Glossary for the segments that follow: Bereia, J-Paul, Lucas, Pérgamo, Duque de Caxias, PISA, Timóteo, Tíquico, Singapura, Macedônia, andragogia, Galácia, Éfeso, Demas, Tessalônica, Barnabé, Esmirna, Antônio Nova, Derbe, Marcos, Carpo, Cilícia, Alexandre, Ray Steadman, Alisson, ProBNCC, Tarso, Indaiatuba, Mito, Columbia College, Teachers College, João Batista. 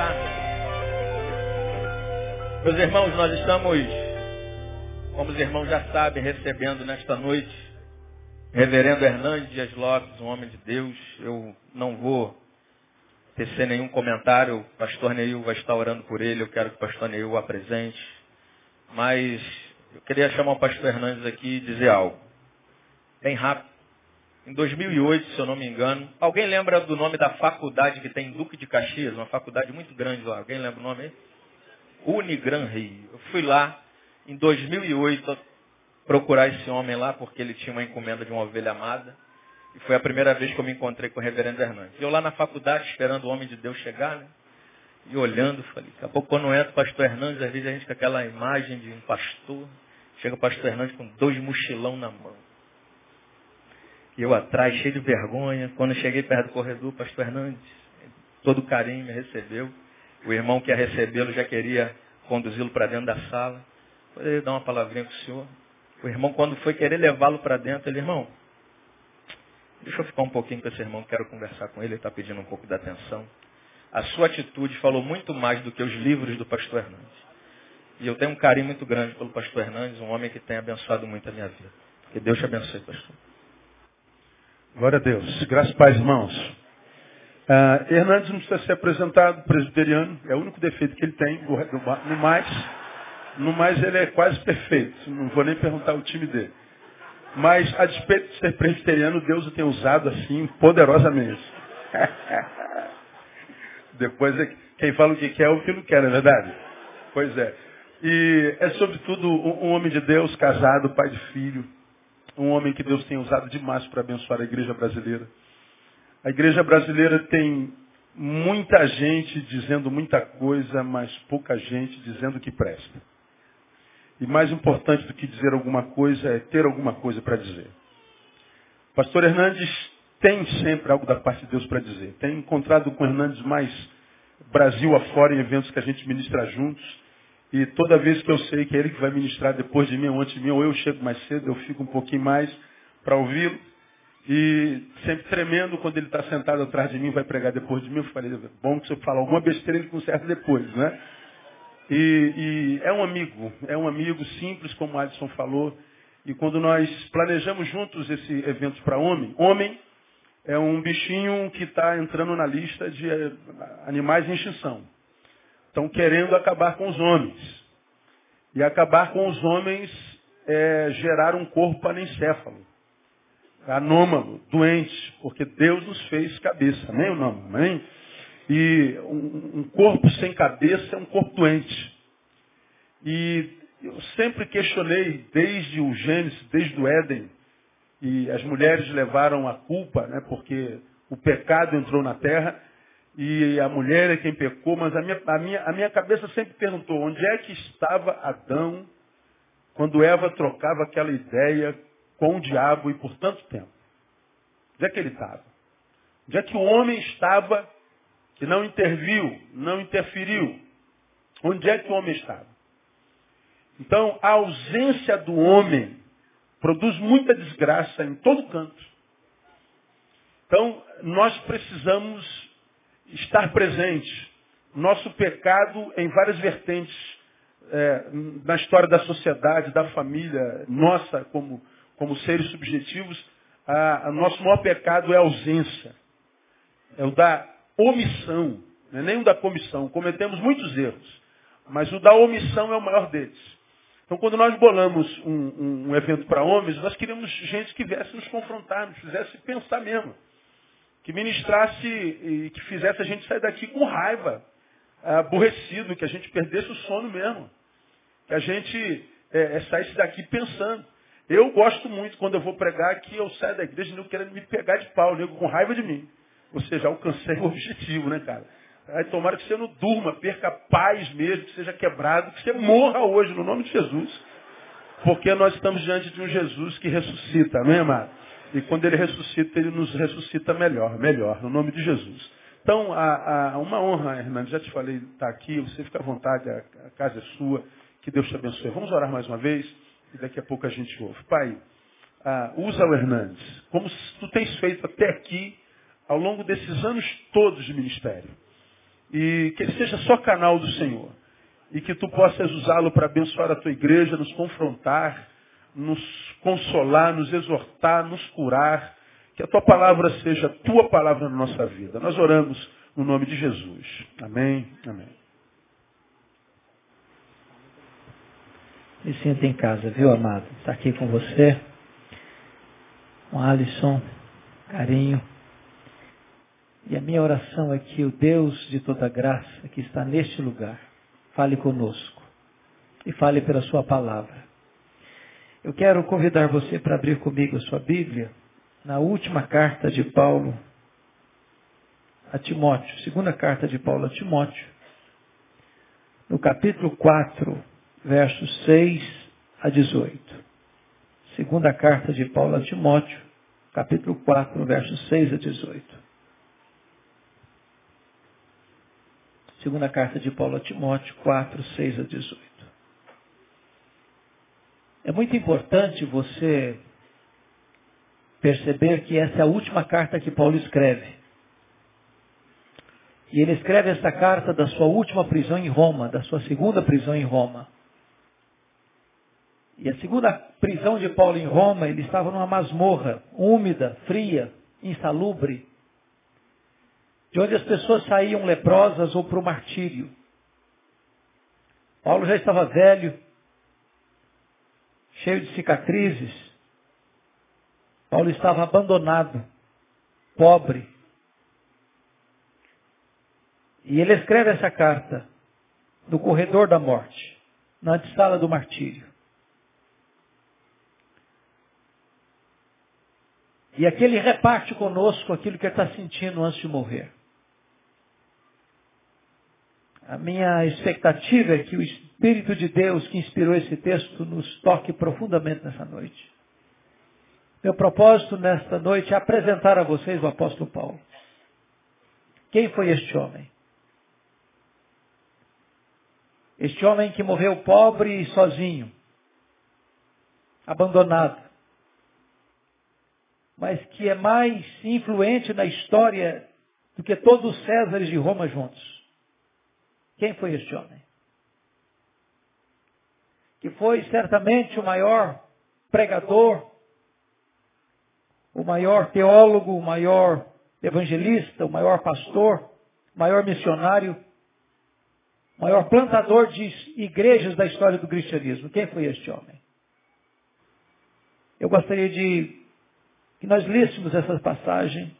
levantar. Meus irmãos, nós estamos, como os irmãos já sabem, recebendo nesta noite Reverendo Hernandes Dias Lopes, um homem de Deus. Eu não vou tecer nenhum comentário. O pastor Neil vai estar orando por ele. Eu quero que o pastor Neil o apresente. Mas eu queria chamar o pastor Hernandes aqui e dizer algo bem rápido. Em 2008, se eu não me engano, alguém lembra do nome da faculdade que tem em Duque de Caxias? Uma faculdade muito grande lá. Alguém lembra o nome aí? Unigran Rio. Eu fui lá em 2008 procurar esse homem lá, porque ele tinha uma encomenda de uma ovelha amada. E foi a primeira vez que eu me encontrei com o reverendo Hernandes. Eu lá na faculdade, esperando o homem de Deus chegar, né? E olhando, falei, daqui a pouco quando entra o pastor Hernandes, às vezes a gente com aquela imagem de um pastor. Chega o pastor Hernandes com dois mochilão na mão. E eu atrás, cheio de vergonha. Quando eu cheguei perto do corredor, o pastor Hernandes, todo carinho, me recebeu. O irmão que ia recebê-lo já queria conduzi-lo para dentro da sala. Poderia dar uma palavrinha com o senhor? O irmão, quando foi querer levá-lo para dentro, ele, irmão, deixa eu ficar um pouquinho com esse irmão, quero conversar com ele está pedindo um pouco de atenção. A sua atitude falou muito mais do que os livros do pastor Hernandes. E eu tenho um carinho muito grande pelo pastor Hernandes, um homem que tem abençoado muito a minha vida. Que Deus te abençoe, pastor. Glória a Deus. Graças a Deus, irmãos. Hernandes não precisa ser apresentado, presbiteriano. É o único defeito que ele tem. No mais, ele é quase perfeito. Não vou nem perguntar o time dele. Mas, a despeito de ser presbiteriano, Deus o tem usado assim, poderosamente. Depois, quem fala o que quer, o que não quer, não é verdade? Pois é. E é, sobretudo, um homem de Deus, casado, pai de filho. Um homem que Deus tem usado demais para abençoar a igreja brasileira. A igreja brasileira tem muita gente dizendo muita coisa, mas pouca gente dizendo que presta. E mais importante do que dizer alguma coisa é ter alguma coisa para dizer. O pastor Hernandes tem sempre algo da parte de Deus para dizer. Tem encontrado com o Hernandes mais Brasil afora em eventos que a gente ministra juntos. E toda vez que eu sei que é ele que vai ministrar depois de mim ou antes de mim, ou eu chego mais cedo, eu fico um pouquinho mais para ouvi-lo. E sempre tremendo quando ele está sentado atrás de mim, vai pregar depois de mim. Eu falei, bom que você fala alguma besteira, ele conserta depois, né? E é um amigo simples, como o Alisson falou. E quando nós planejamos juntos esse evento para homem é um bichinho que está entrando na lista de animais em extinção. Estão querendo acabar com os homens. E acabar com os homens é gerar um corpo anencéfalo, anômalo, doente, porque Deus nos fez cabeça, amém ou não? Amém? E um corpo sem cabeça é um corpo doente. E eu sempre questionei, desde o Gênesis, desde o Éden, e as mulheres levaram a culpa, né, porque o pecado entrou na terra, e a mulher é quem pecou, mas a minha cabeça sempre perguntou, onde é que estava Adão quando Eva trocava aquela ideia com o diabo e por tanto tempo? Onde é que ele estava? Onde é que o homem estava que não interviu, não interferiu? Onde é que o homem estava? Então, a ausência do homem produz muita desgraça em todo canto. Então, nós precisamos estar presente. Nosso pecado em várias vertentes, na história da sociedade, da família, nossa, como seres subjetivos, o nosso maior pecado é a ausência. É o da omissão. Não é nem o da comissão. Cometemos muitos erros. Mas o da omissão é o maior deles. Então, quando nós bolamos um evento para homens, nós queríamos gente que viesse nos confrontar, nos fizesse pensar mesmo. Que ministrasse e que fizesse a gente sair daqui com raiva, aborrecido, que a gente perdesse o sono mesmo. Que a gente saísse daqui pensando. Eu gosto muito, quando eu vou pregar, que eu saio da igreja não querendo me pegar de pau, nego com raiva de mim. Ou seja, alcancei o objetivo, né, cara? Aí, tomara que você não durma, perca a paz mesmo, que seja quebrado, que você morra hoje, no nome de Jesus. Porque nós estamos diante de um Jesus que ressuscita, não é, amado? E quando ele ressuscita, ele nos ressuscita melhor, no nome de Jesus. Então, uma honra, Hernandes, já te falei, está aqui, você fica à vontade, a casa é sua, que Deus te abençoe. Vamos orar mais uma vez e daqui a pouco a gente ouve. Pai, usa o Hernandes, como tu tens feito até aqui, ao longo desses anos todos de ministério. E que ele seja só canal do Senhor. E que tu possas usá-lo para abençoar a tua igreja, nos confrontar, nos consolar, nos exortar, nos curar. Que a tua palavra seja a tua palavra na nossa vida. Nós oramos no nome de Jesus. Amém. Amém. Me sinta em casa, viu, amado? Está aqui com você. Com Alisson, carinho. E a minha oração é que o Deus de toda graça que está neste lugar fale conosco e fale pela sua palavra. Eu quero convidar você para abrir comigo a sua Bíblia na última carta de Paulo a Timóteo, segunda carta de Paulo a Timóteo, no capítulo 4, versos 6 a 18. Segunda carta de Paulo a Timóteo, capítulo 4, versos 6 a 18. Segunda carta de Paulo a Timóteo, 4, 6 a 18. É muito importante você perceber que essa é a última carta que Paulo escreve. E ele escreve essa carta da sua última prisão em Roma, da sua segunda prisão em Roma. E a segunda prisão de Paulo em Roma, ele estava numa masmorra, úmida, fria, insalubre, de onde as pessoas saíam leprosas ou para o martírio. Paulo já estava velho, cheio de cicatrizes. Paulo estava abandonado, pobre. E ele escreve essa carta no corredor da morte, na antessala do martírio. E aqui ele reparte conosco aquilo que ele está sentindo antes de morrer. A minha expectativa é que o Espírito de Deus que inspirou esse texto nos toque profundamente nessa noite. Meu propósito nesta noite é apresentar a vocês o apóstolo Paulo. Quem foi este homem? Este homem que morreu pobre e sozinho, abandonado, mas que é mais influente na história do que todos os Césares de Roma juntos. Quem foi este homem? Que foi certamente o maior pregador, o maior teólogo, o maior evangelista, o maior pastor, o maior missionário, o maior plantador de igrejas da história do cristianismo. Quem foi este homem? Eu gostaria de que nós lêssemos essa passagem,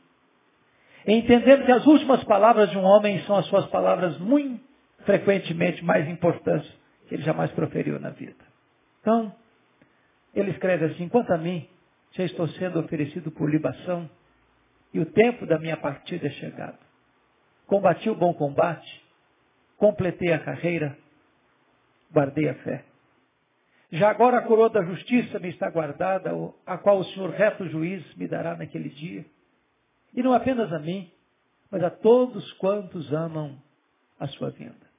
entendendo que as últimas palavras de um homem são as suas palavras muito frequentemente mais importantes que ele jamais proferiu na vida. Então, ele escreve assim: quanto a mim, já estou sendo oferecido por libação, e o tempo da minha partida é chegado. Combati o bom combate, completei a carreira, guardei a fé. Já agora a coroa da justiça me está guardada, a qual o Senhor reto juiz me dará naquele dia. E não apenas a mim, mas a todos quantos amam a sua vinda.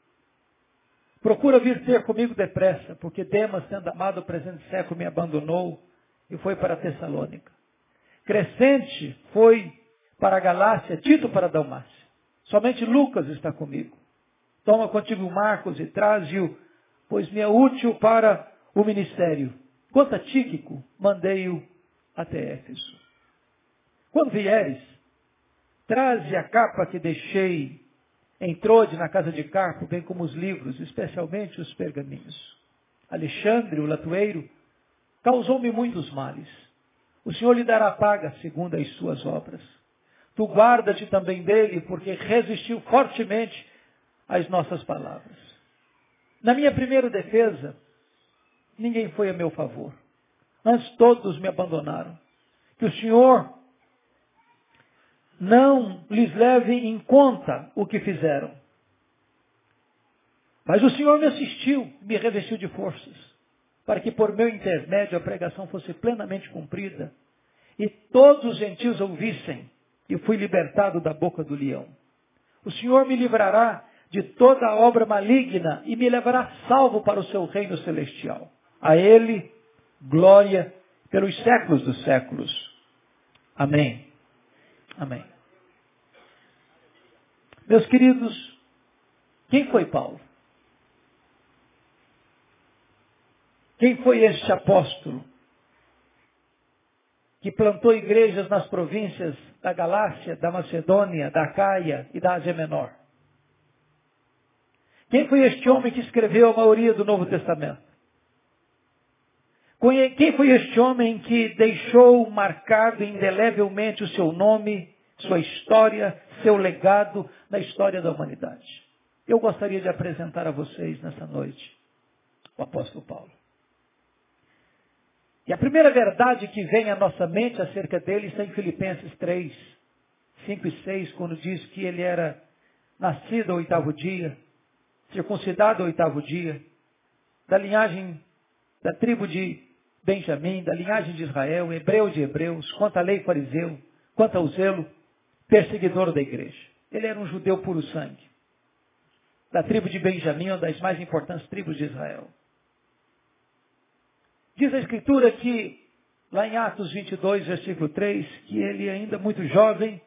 Procura vir ter comigo depressa, porque Demas, sendo amado o presente século, me abandonou e foi para Tessalônica. Crescente foi para a Galácia, Tito para a Damasco. Somente Lucas está comigo. Toma contigo Marcos e traze-o, pois me é útil para o ministério. Quanto a Tíquico, mandei-o até Éfeso. Quando vieres, traze a capa que deixei em Troade, na casa de Carpo, bem como os livros, especialmente os pergaminhos. Alexandre, o latoeiro, causou-me muitos males. O Senhor lhe dará paga segundo as suas obras. Tu guarda-te também dele, porque resistiu fortemente às nossas palavras. Na minha primeira defesa, ninguém foi a meu favor. Antes todos me abandonaram. Que o Senhor não lhes leve em conta o que fizeram. Mas o Senhor me assistiu, me revestiu de forças, para que por meu intermédio a pregação fosse plenamente cumprida e todos os gentios ouvissem, e fui libertado da boca do leão. O Senhor me livrará de toda a obra maligna e me levará salvo para o seu reino celestial. A ele, glória pelos séculos dos séculos. Amém. Amém. Meus queridos, Quem foi Paulo? Quem foi este apóstolo que plantou igrejas nas províncias da Galácia, da Macedônia, da Acaia e da Ásia Menor? Quem foi este homem que escreveu a maioria do Novo Testamento? Quem foi este homem que deixou marcado indelevelmente o seu nome, sua história, seu legado na história da humanidade? Eu gostaria de apresentar a vocês nessa noite o apóstolo Paulo. E a primeira verdade que vem à nossa mente acerca dele está em Filipenses 3, 5 e 6, quando diz que ele era nascido ao oitavo dia, circuncidado ao oitavo dia, da linhagem da tribo de Benjamim, da linhagem de Israel, hebreu de hebreus, quanto à lei fariseu, quanto ao zelo, perseguidor da igreja. Ele era um judeu puro sangue, da tribo de Benjamim, uma das mais importantes tribos de Israel. Diz a Escritura que, lá em Atos 22, versículo 3, que ele ainda muito jovem,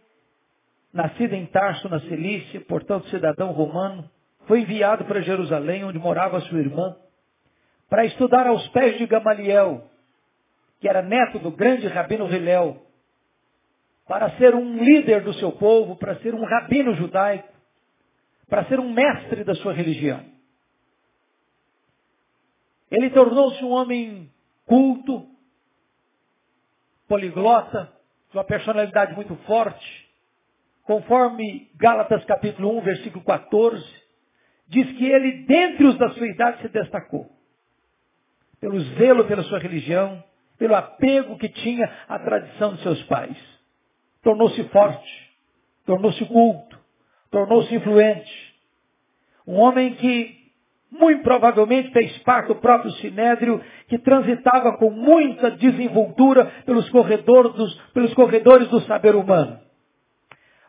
nascido em Tarso, na Cilícia, portanto cidadão romano, foi enviado para Jerusalém, onde morava sua irmã, para estudar aos pés de Gamaliel, que era neto do grande rabino Hillel, para ser um líder do seu povo, para ser um rabino judaico, para ser um mestre da sua religião. Ele tornou-se um homem culto, poliglota, de uma personalidade muito forte, conforme Gálatas capítulo 1, versículo 14, diz que ele, dentre os da sua idade, se destacou pelo zelo pela sua religião, pelo apego que tinha à tradição de seus pais. Tornou-se forte, tornou-se culto, tornou-se influente. Um homem que, muito provavelmente, fez parte do próprio Sinédrio, que transitava com muita desenvoltura pelos corredores do saber humano.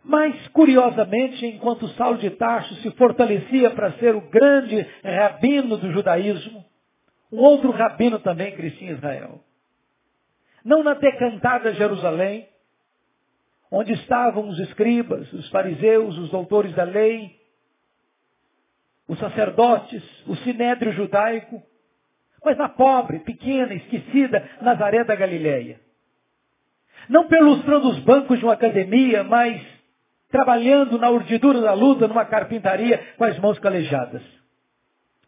Mas, curiosamente, enquanto Saulo de Tarso se fortalecia para ser o grande rabino do judaísmo, um outro rabino também crescia em Israel. Não na decantada Jerusalém, onde estavam os escribas, os fariseus, os doutores da lei, os sacerdotes, o sinédrio judaico, mas na pobre, pequena, esquecida Nazaré da Galiléia. Não perlustrando os bancos de uma academia, mas trabalhando na urdidura da luta, numa carpintaria, com as mãos calejadas.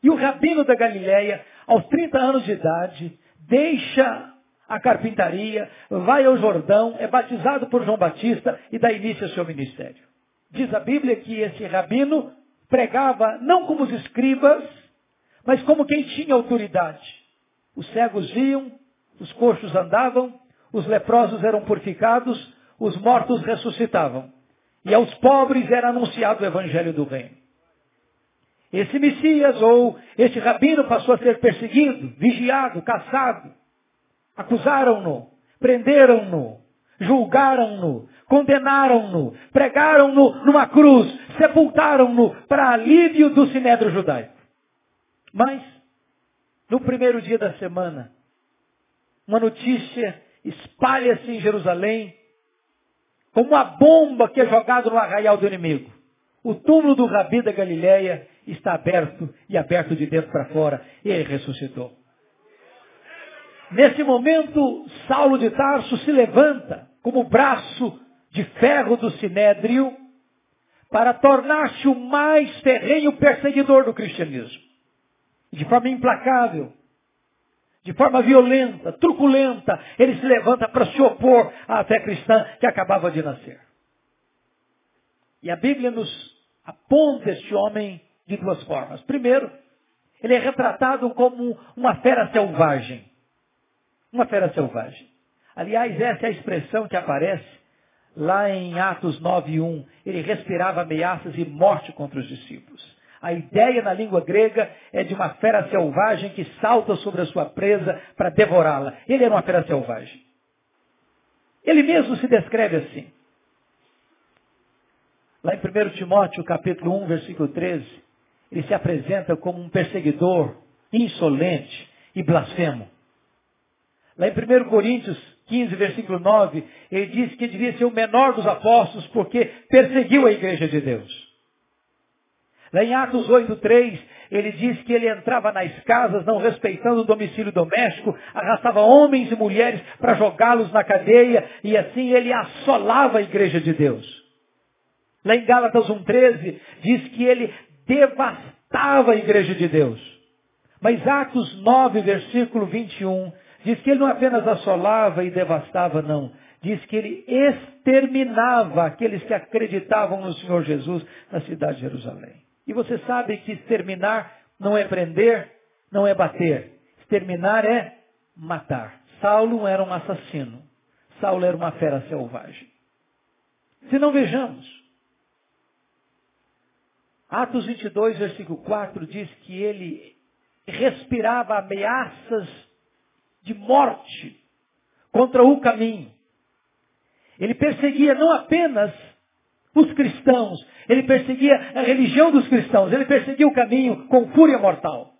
E o rabino da Galiléia, aos 30 anos de idade, deixa a carpintaria, vai ao Jordão, é batizado por João Batista e dá início ao seu ministério. Diz a Bíblia que esse rabino pregava não como os escribas, mas como quem tinha autoridade. Os cegos viam, os coxos andavam, os leprosos eram purificados, os mortos ressuscitavam. E aos pobres era anunciado o evangelho do reino. Esse Messias ou este rabino passou a ser perseguido, vigiado, caçado. Acusaram-no, prenderam-no, julgaram-no, condenaram-no, pregaram-no numa cruz, sepultaram-no para alívio do sinédrio judaico. Mas, no primeiro dia da semana, uma notícia espalha-se em Jerusalém como a bomba que é jogada no arraial do inimigo. O túmulo do rabi da Galiléia está aberto, e aberto de dentro para fora, e ele ressuscitou. Nesse momento, Saulo de Tarso se levanta como braço de ferro do Sinédrio para tornar-se o mais ferrenho perseguidor do cristianismo. De forma implacável, de forma violenta, truculenta, ele se levanta para se opor à fé cristã que acabava de nascer. E a Bíblia nos aponta este homem de duas formas. Primeiro, ele é retratado como uma fera selvagem. Uma fera selvagem. Aliás, essa é a expressão que aparece lá em Atos 9:1. Ele respirava ameaças e morte contra os discípulos. A ideia na língua grega é de uma fera selvagem que salta sobre a sua presa para devorá-la. Ele era uma fera selvagem. Ele mesmo se descreve assim. Lá em 1 Timóteo, capítulo 1, versículo 13, ele se apresenta como um perseguidor insolente e blasfemo. Lá em 1 Coríntios 15, versículo 9, ele diz que devia ser o menor dos apóstolos porque perseguiu a igreja de Deus. Em Atos 8:3, ele diz que ele entrava nas casas, não respeitando o domicílio doméstico, arrastava homens e mulheres para jogá-los na cadeia, e assim ele assolava a igreja de Deus. Lá em Gálatas 1:13, diz que ele devastava a igreja de Deus. Mas Atos 9, versículo 21, diz que ele não apenas assolava e devastava, não. Diz que ele exterminava aqueles que acreditavam no Senhor Jesus na cidade de Jerusalém. E você sabe que exterminar não é prender, não é bater. Exterminar é matar. Saulo era um assassino. Saulo era uma fera selvagem. Se não, vejamos. Atos 22, versículo 4, diz que ele respirava ameaças de morte contra o caminho. Ele perseguia não apenas os cristãos, ele perseguia a religião dos cristãos, ele perseguia o caminho com fúria mortal.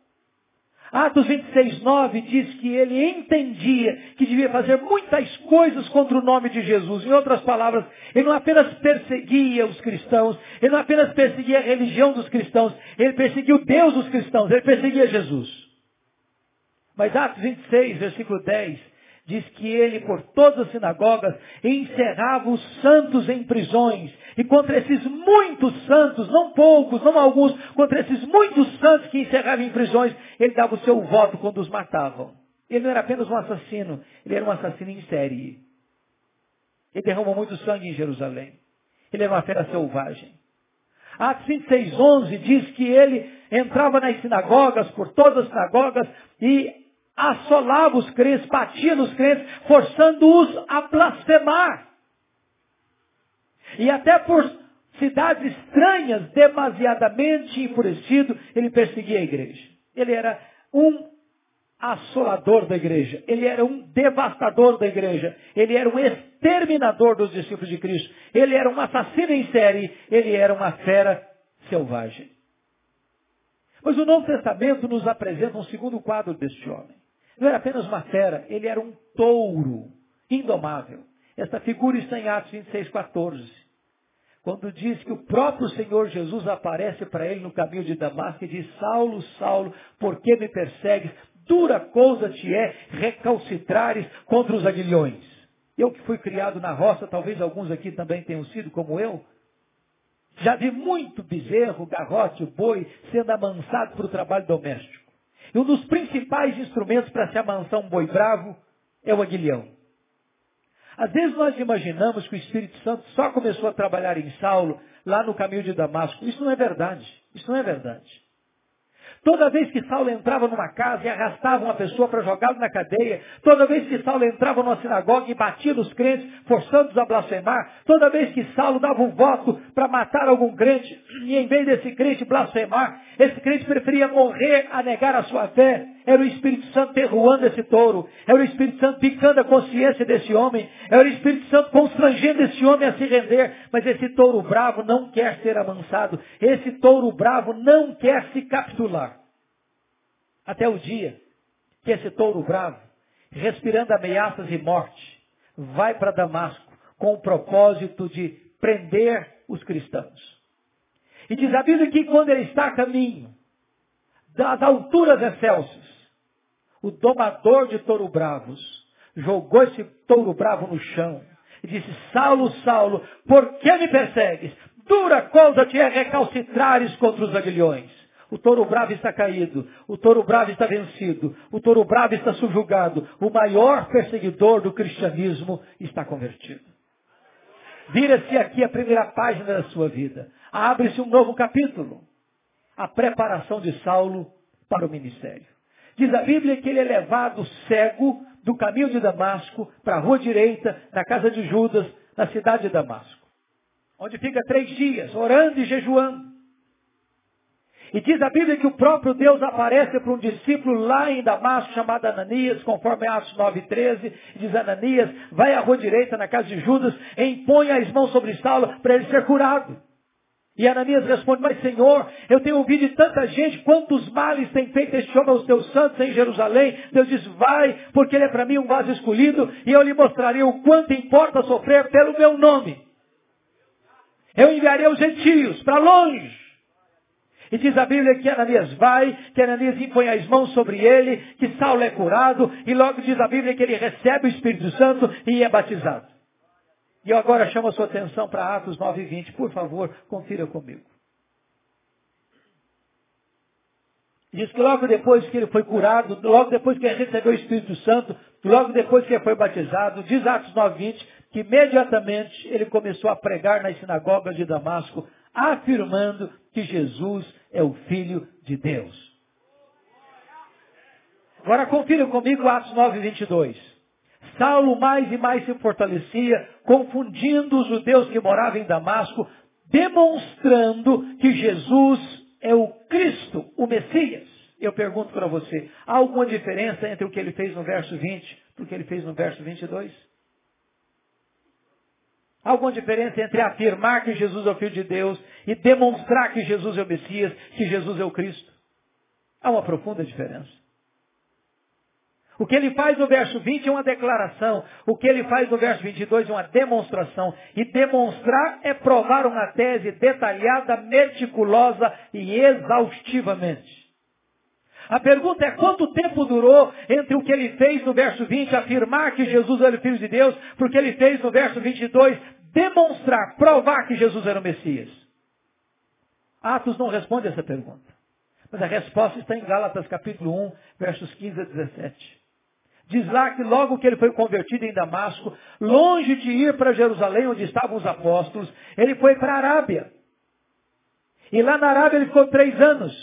Atos 26:9 diz que ele entendia que devia fazer muitas coisas contra o nome de Jesus. Em outras palavras, ele não apenas perseguia os cristãos, ele não apenas perseguia a religião dos cristãos, ele perseguiu Deus dos cristãos, ele perseguia Jesus. Mas Atos 26, versículo 10, diz que ele, por todas as sinagogas, encerrava os santos em prisões. E contra esses muitos santos, não poucos, não alguns, contra esses muitos santos que encerravam em prisões, ele dava o seu voto quando os matavam. Ele não era apenas um assassino, ele era um assassino em série. Ele derramou muito sangue em Jerusalém. Ele era uma fera selvagem. Atos 26:11 diz que ele entrava nas sinagogas, por todas as sinagogas, e assolava os crentes, batia nos crentes, forçando-os a blasfemar. E até por cidades estranhas, demasiadamente enfurecido, ele perseguia a igreja. Ele era um assolador da igreja. Ele era um devastador da igreja. Ele era um exterminador dos discípulos de Cristo. Ele era um assassino em série. Ele era uma fera selvagem. Mas o Novo Testamento nos apresenta um segundo quadro deste homem. Não era apenas uma fera, ele era um touro indomável. Esta figura está em Atos 26:14, quando diz que o próprio Senhor Jesus aparece para ele no caminho de Damasco e diz: Saulo, Saulo, por que me persegues? Dura coisa te é recalcitrares contra os aguilhões. Eu que fui criado na roça, talvez alguns aqui também tenham sido como eu. Já vi muito bezerro, garrote, boi sendo amansado para o trabalho doméstico. E um dos principais instrumentos para se amansar um boi bravo é o aguilhão. Às vezes nós imaginamos que o Espírito Santo só começou a trabalhar em Saulo, lá no caminho de Damasco. Isso não é verdade. Isso não é verdade. Toda vez que Saulo entrava numa casa e arrastava uma pessoa para jogá-lo na cadeia, toda vez que Saulo entrava numa sinagoga e batia nos crentes, forçando-os a blasfemar, toda vez que Saulo dava um voto para matar algum crente, e em vez desse crente blasfemar, esse crente preferia morrer a negar a sua fé, era o Espírito Santo derruando esse touro, era o Espírito Santo picando a consciência desse homem, era o Espírito Santo constrangendo esse homem a se render, mas esse touro bravo não quer ser amansado, esse touro bravo não quer se capitular. Até o dia que esse touro bravo, respirando ameaças e morte, vai para Damasco com o propósito de prender os cristãos. E diz a Bíblia que quando ele está a caminho das alturas excelsas, o domador de touro bravos jogou esse touro bravo no chão e disse: Saulo, Saulo, por que me persegues? Dura coisa te é recalcitrares contra os aguilhões. O touro bravo está caído, o touro bravo está vencido, o touro bravo está subjugado. O maior perseguidor do cristianismo está convertido. Vira-se aqui a primeira página da sua vida. Abre-se um novo capítulo. A preparação de Saulo para o ministério. Diz a Bíblia que ele é levado cego do caminho de Damasco para a rua direita, na casa de Judas, na cidade de Damasco, onde fica 3 dias, orando e jejuando. E diz a Bíblia que o próprio Deus aparece para um discípulo lá em Damasco, chamado Ananias, conforme Atos 9:13. Diz: Ananias, vai à rua direita, na casa de Judas, e impõe as mãos sobre Saulo para ele ser curado. E Ananias responde: mas Senhor, eu tenho ouvido de tanta gente quantos males tem feito este homem aos teus santos em Jerusalém. Deus diz: vai, porque ele é para mim um vaso escolhido, e eu lhe mostrarei o quanto importa sofrer pelo meu nome. Eu enviarei os gentios para longe. E diz a Bíblia que Ananias vai, que Ananias impõe as mãos sobre ele, que Saulo é curado, e logo diz a Bíblia que ele recebe o Espírito Santo e é batizado. E eu agora chamo a sua atenção para Atos 9:20. Por favor, confira comigo. Diz que logo depois que ele foi curado, logo depois que ele recebeu o Espírito Santo, logo depois que ele foi batizado, diz Atos 9:20, que imediatamente ele começou a pregar nas sinagogas de Damasco, afirmando que Jesus é o Filho de Deus. Agora confira comigo Atos 9:22. Saulo mais e mais se fortalecia, confundindo os judeus que moravam em Damasco, demonstrando que Jesus é o Cristo, o Messias. Eu pergunto para você, há alguma diferença entre o que ele fez no verso 20 e o que ele fez no verso 22? Há alguma diferença entre afirmar que Jesus é o Filho de Deus e demonstrar que Jesus é o Messias, que Jesus é o Cristo? Há uma profunda diferença. O que ele faz no verso 20 é uma declaração. O que ele faz no verso 22 é uma demonstração. E demonstrar é provar uma tese detalhada, meticulosa e exaustivamente. A pergunta é quanto tempo durou entre o que ele fez no verso 20, afirmar que Jesus era o Filho de Deus, porque ele fez no verso 22, demonstrar, provar que Jesus era o Messias. Atos não responde essa pergunta. Mas a resposta está em Gálatas capítulo 1, versos 15 a 17. Diz lá que logo que ele foi convertido em Damasco, longe de ir para Jerusalém, onde estavam os apóstolos, ele foi para a Arábia. E lá na Arábia ele ficou 3 anos.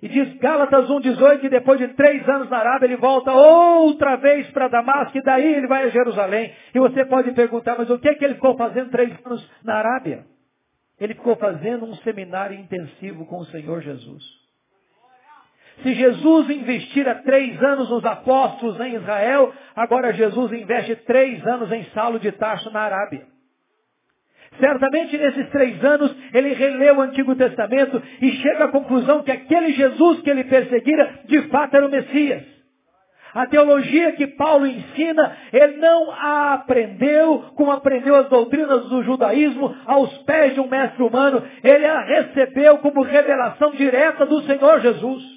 E diz Gálatas 1:18 que depois de 3 anos na Arábia, ele volta outra vez para Damasco, e daí ele vai a Jerusalém. E você pode perguntar, mas o que é que ele ficou fazendo 3 anos na Arábia? Ele ficou fazendo um seminário intensivo com o Senhor Jesus. Se Jesus investira 3 anos nos apóstolos em Israel, agora Jesus investe 3 anos em Saulo de Tarso, na Arábia. Certamente nesses 3 anos, ele releu o Antigo Testamento e chega à conclusão que aquele Jesus que ele perseguira, de fato era o Messias. A teologia que Paulo ensina, ele não a aprendeu como aprendeu as doutrinas do judaísmo aos pés de um mestre humano. Ele a recebeu como revelação direta do Senhor Jesus.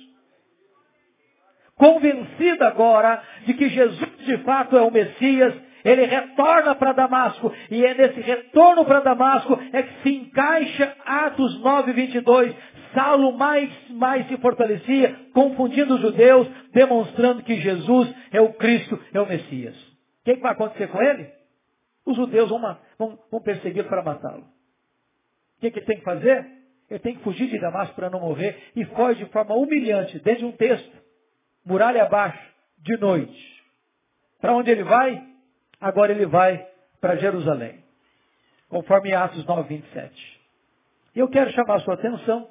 Convencido agora de que Jesus de fato é o Messias, ele retorna para Damasco. E é nesse retorno para Damasco é que se encaixa Atos 9:22. Saulo mais e mais se fortalecia, confundindo os judeus, demonstrando que Jesus é o Cristo, é o Messias. O que vai acontecer com ele? Os judeus vão persegui-lo para matá-lo. O que ele tem que fazer? Ele tem que fugir de Damasco para não morrer, e foge de forma humilhante, desde um texto, muralha abaixo, de noite. Para onde ele vai? Agora ele vai para Jerusalém, conforme Atos 9:27. E eu quero chamar a sua atenção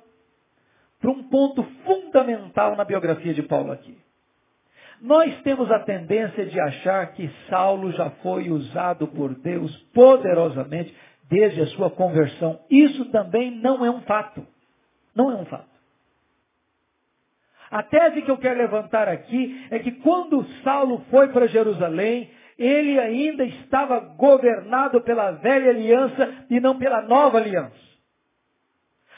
para um ponto fundamental na biografia de Paulo aqui. Nós temos a tendência de achar que Saulo já foi usado por Deus poderosamente desde a sua conversão. Isso também não é um fato. Não é um fato. A tese que eu quero levantar aqui é que quando Saulo foi para Jerusalém, ele ainda estava governado pela velha aliança e não pela nova aliança.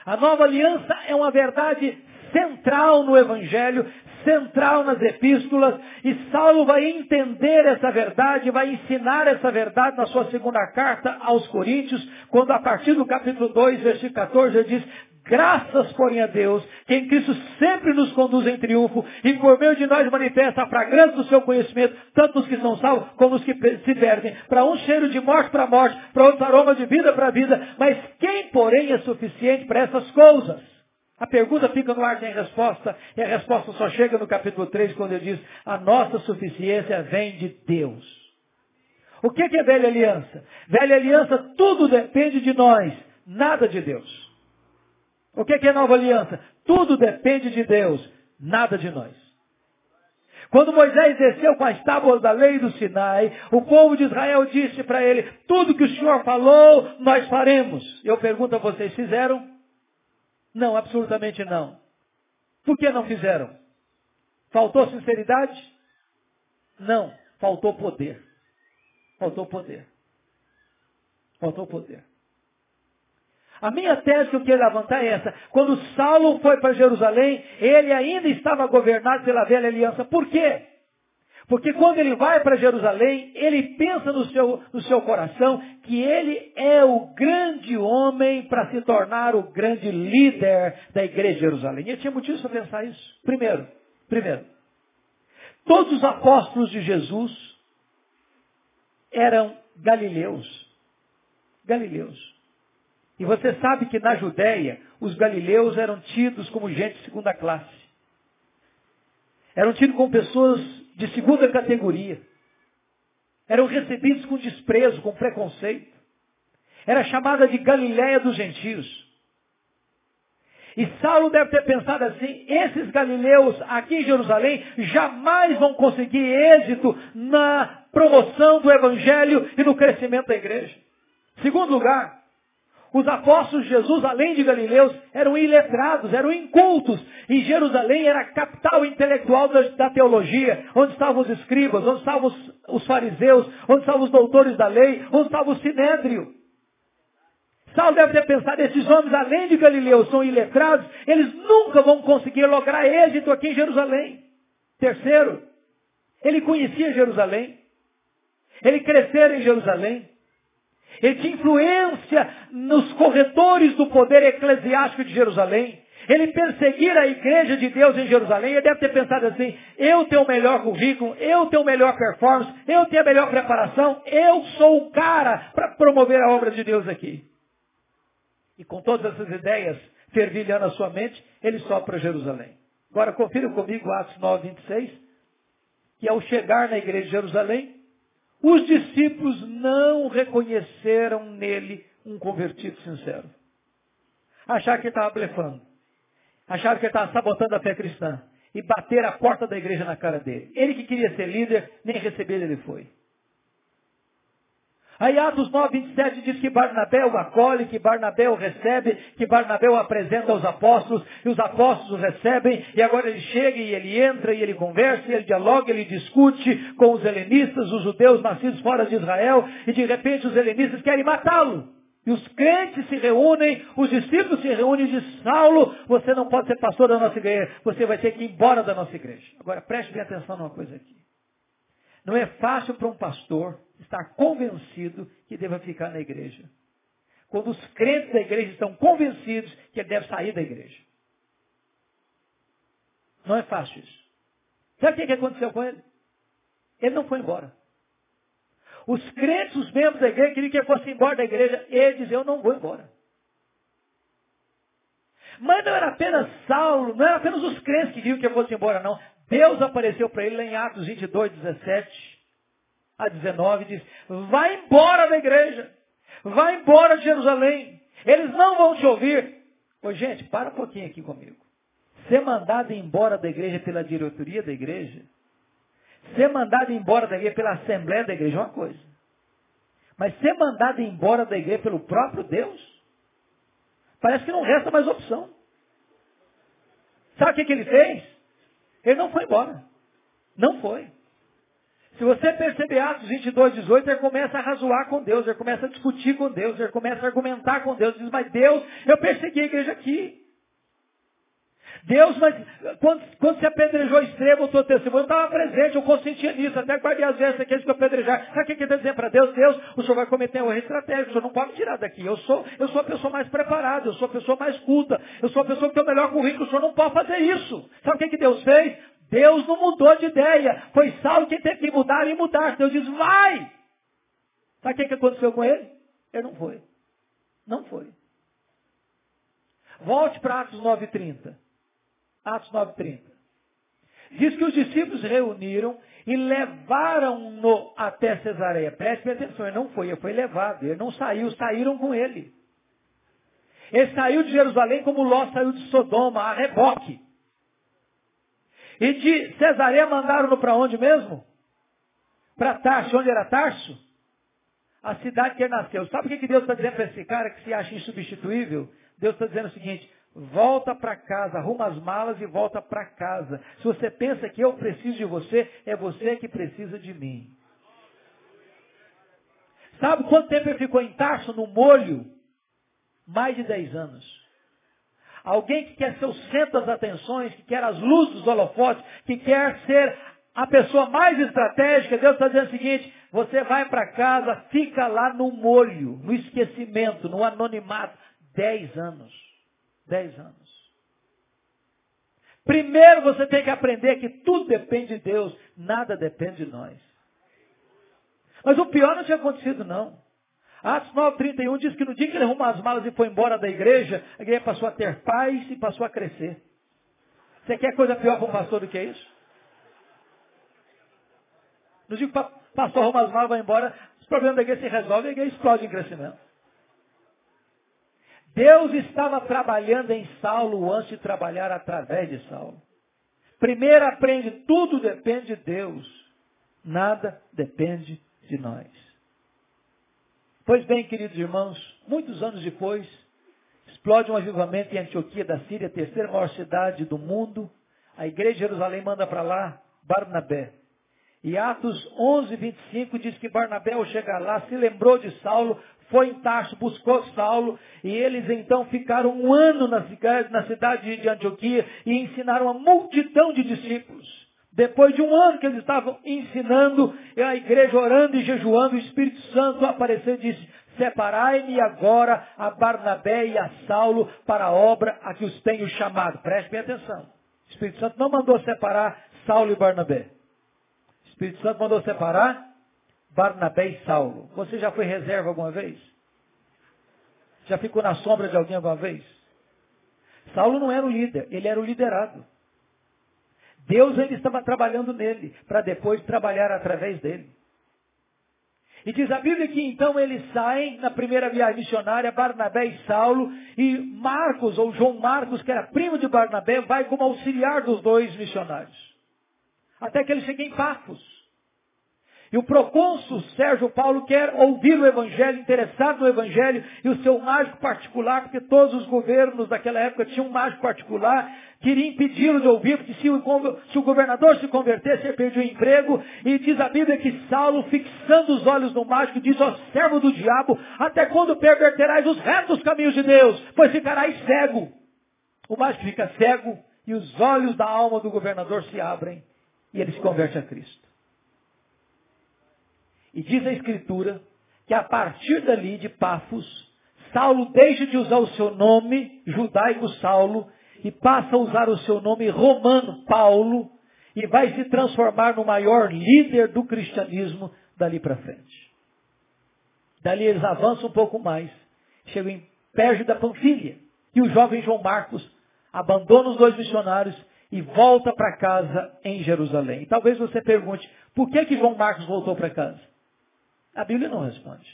A nova aliança é uma verdade central no Evangelho, central nas epístolas, e Saulo vai entender essa verdade, vai ensinar essa verdade na sua segunda carta aos Coríntios, quando a partir do capítulo 2, versículo 14, ele diz: graças, porém, a Deus, que em Cristo sempre nos conduz em triunfo, e por meio de nós manifesta a fragrância do seu conhecimento, tanto os que são salvos como os que se perdem. Para um cheiro de morte para morte, para outro aroma de vida para vida, mas quem, porém, é suficiente para essas coisas? A pergunta fica no ar sem resposta, e a resposta só chega no capítulo 3, quando ele diz: a nossa suficiência vem de Deus. O que é velha aliança? Velha aliança, tudo depende de nós, nada de Deus. O que é nova aliança? Tudo depende de Deus, nada de nós. Quando Moisés desceu com as tábuas da lei do Sinai, o povo de Israel disse para ele: tudo que o Senhor falou, nós faremos. Eu pergunto a vocês, fizeram? Não, absolutamente não. Por que não fizeram? Faltou sinceridade? Não, faltou poder. Faltou poder. Faltou poder. A minha tese que eu quero levantar é essa. Quando Saulo foi para Jerusalém, ele ainda estava governado pela velha aliança. Por quê? Porque quando ele vai para Jerusalém, ele pensa no seu coração que ele é o grande homem para se tornar o grande líder da igreja de Jerusalém. E ele tinha motivos para pensar isso. Primeiro, todos os apóstolos de Jesus eram galileus. E você sabe que na Judéia, os galileus eram tidos como gente de segunda classe. Eram tidos como pessoas de segunda categoria. Eram recebidos com desprezo, com preconceito. Era chamada de Galiléia dos gentios. E Saulo deve ter pensado assim: esses galileus aqui em Jerusalém jamais vão conseguir êxito na promoção do evangelho e no crescimento da igreja. Segundo lugar, os apóstolos de Jesus, além de galileus, eram iletrados, eram incultos. E Jerusalém era a capital intelectual da teologia, onde estavam os escribas, onde estavam os fariseus, onde estavam os doutores da lei, onde estava o Sinédrio. Saulo deve ter pensado: esses homens, além de galileus, são iletrados, eles nunca vão conseguir lograr êxito aqui em Jerusalém. Terceiro, ele conhecia Jerusalém, ele crescera em Jerusalém, ele tinha influência nos corredores do poder eclesiástico de Jerusalém. Ele perseguira a igreja de Deus em Jerusalém. Ele deve ter pensado assim: eu tenho o melhor currículo, eu tenho a melhor performance, eu tenho a melhor preparação, eu sou o cara para promover a obra de Deus aqui. E com todas essas ideias fervilhando a sua mente, ele sobe para Jerusalém. Agora confira comigo Atos 9, 26, que ao chegar na igreja de Jerusalém, os discípulos não reconheceram nele um convertido sincero. Acharam que ele estava blefando. Acharam que ele estava sabotando a fé cristã. E bateram a porta da igreja na cara dele. Ele que queria ser líder, nem receber ele foi. Aí Atos 9, 27 diz que Barnabé o acolhe, que Barnabé o recebe, que Barnabé o apresenta aos apóstolos, e os apóstolos o recebem, e agora ele chega e ele entra, e ele conversa, e ele dialoga, ele discute com os helenistas, os judeus nascidos fora de Israel, e de repente os helenistas querem matá-lo. E os crentes se reúnem, os discípulos se reúnem e dizem: Saulo, você não pode ser pastor da nossa igreja, você vai ter que ir embora da nossa igreja. Agora preste bem atenção numa coisa aqui. Não é fácil para um pastor estar convencido que deva ficar na igreja. Quando os crentes da igreja estão convencidos que ele deve sair da igreja. Não é fácil isso. Sabe o que aconteceu com ele? Ele não foi embora. Os crentes, os membros da igreja, queriam que ele fosse embora da igreja. Ele dizia: eu não vou embora. Mas não era apenas Saulo, não era apenas os crentes que queriam que ele fosse embora, não. Deus apareceu para ele lá em Atos 22, 17 a 19 e diz: vai embora da igreja, vai embora de Jerusalém, eles não vão te ouvir. Ô gente, para um pouquinho aqui comigo. Ser mandado embora da igreja pela diretoria da igreja, ser mandado embora da igreja pela assembleia da igreja é uma coisa. Mas ser mandado embora da igreja pelo próprio Deus, parece que não resta mais opção. Sabe o que ele fez? Ele não foi embora. Não foi. Se você perceber Atos 22, 18, ele começa a razoar com Deus, ele começa a discutir com Deus, ele começa a argumentar com Deus. Ele diz: mas Deus, eu persegui a igreja aqui. Deus, mas quando se apedrejou Estevão, o teu testemunho, eu estava presente, eu consentia nisso, até guardei as vestes daqueles que eu apedrejar. Sabe o que ele está dizendo para Deus? Deus, o senhor vai cometer um erro estratégico, o senhor não pode me tirar daqui. Eu sou a pessoa mais preparada, eu sou a pessoa mais culta, eu sou a pessoa que tem o melhor currículo, o senhor não pode fazer isso. Sabe o que Deus fez? Deus não mudou de ideia. Foi Saulo quem teve que mudar e mudar. Deus diz: vai! Sabe o que aconteceu com ele? Ele não foi. Não foi. Volte para Atos 9:30. Atos 9:30. Diz que os discípulos reuniram e levaram-no até Cesareia. Preste atenção, ele não foi, ele foi levado. Ele não saiu, saíram com ele. Ele saiu de Jerusalém como Ló saiu de Sodoma, a reboque. E de Cesareia mandaram-no para onde mesmo? Para Tarso. Onde era Tarso? A cidade que ele nasceu. Sabe o que Deus está dizendo para esse cara que se acha insubstituível? Deus está dizendo o seguinte: volta para casa, arruma as malas e volta para casa. Se você pensa que eu preciso de você, é você que precisa de mim. Sabe quanto tempo ele ficou em Tarso, no molho? mais de 10 anos. Alguém que quer ser o centro das atenções, que quer as luzes dos holofotes, que quer ser a pessoa mais estratégica. Deus está dizendo o seguinte: você vai para casa, fica lá no molho, no esquecimento, no anonimato. 10 anos. 10 anos. Primeiro você tem que aprender que tudo depende de Deus, nada depende de nós. Mas o pior não tinha acontecido, não. Atos 9:31 diz que no dia que ele arrumou as malas e foi embora da igreja, a igreja passou a ter paz e passou a crescer. Você quer coisa pior para um pastor do que isso? No dia que o pastor arruma as malas e vai embora, os problemas da igreja se resolvem e a igreja explode em crescimento. Deus estava trabalhando em Saulo antes de trabalhar através de Saulo. Primeiro aprende, tudo depende de Deus, nada depende de nós. Pois bem, queridos irmãos, muitos anos depois, explode um avivamento em Antioquia da Síria, a terceira maior cidade do mundo. A igreja de Jerusalém manda para lá Barnabé. E Atos 11:25 diz que Barnabé, ao chegar lá, se lembrou de Saulo, foi em Tarso, buscou Saulo, e eles então ficaram 1 ano na cidade de Antioquia e ensinaram uma multidão de discípulos. Depois de 1 ano que eles estavam ensinando, a igreja orando e jejuando, o Espírito Santo apareceu e disse: separai-me agora a Barnabé e a Saulo para a obra a que os tenho chamado. Preste bem atenção. O Espírito Santo não mandou separar Saulo e Barnabé. O Espírito Santo mandou separar Barnabé e Saulo. Você já foi reserva alguma vez? Já ficou na sombra de alguém alguma vez? Saulo não era o líder, ele era o liderado. Deus ainda estava trabalhando nele, para depois trabalhar através dele. E diz a Bíblia que então eles saem na primeira viagem missionária, Barnabé e Saulo, e Marcos, ou João Marcos, que era primo de Barnabé, vai como auxiliar dos 2 missionários. Até que ele chega em Pafos. E o procônsul Sérgio Paulo quer ouvir o Evangelho, interessado no Evangelho, e o seu mágico particular, porque todos os governos daquela época tinham um mágico particular, queria impedi-lo de ouvir, porque se o governador se convertesse, ele perdia o emprego. E diz a Bíblia que Saulo, fixando os olhos no mágico, diz: ó servo do diabo, até quando perverterás os retos caminhos de Deus? Pois ficarás cego. O mágico fica cego, e os olhos da alma do governador se abrem, e ele se converte a Cristo. E diz a Escritura que a partir dali de Pafos, Saulo deixa de usar o seu nome judaico Saulo e passa a usar o seu nome romano Paulo e vai se transformar no maior líder do cristianismo dali para frente. Dali eles avançam um pouco mais, chegam em Pérgio da Panfília e o jovem João Marcos abandona os 2 missionários e volta para casa em Jerusalém. E talvez você pergunte, por que João Marcos voltou para casa? A Bíblia não responde.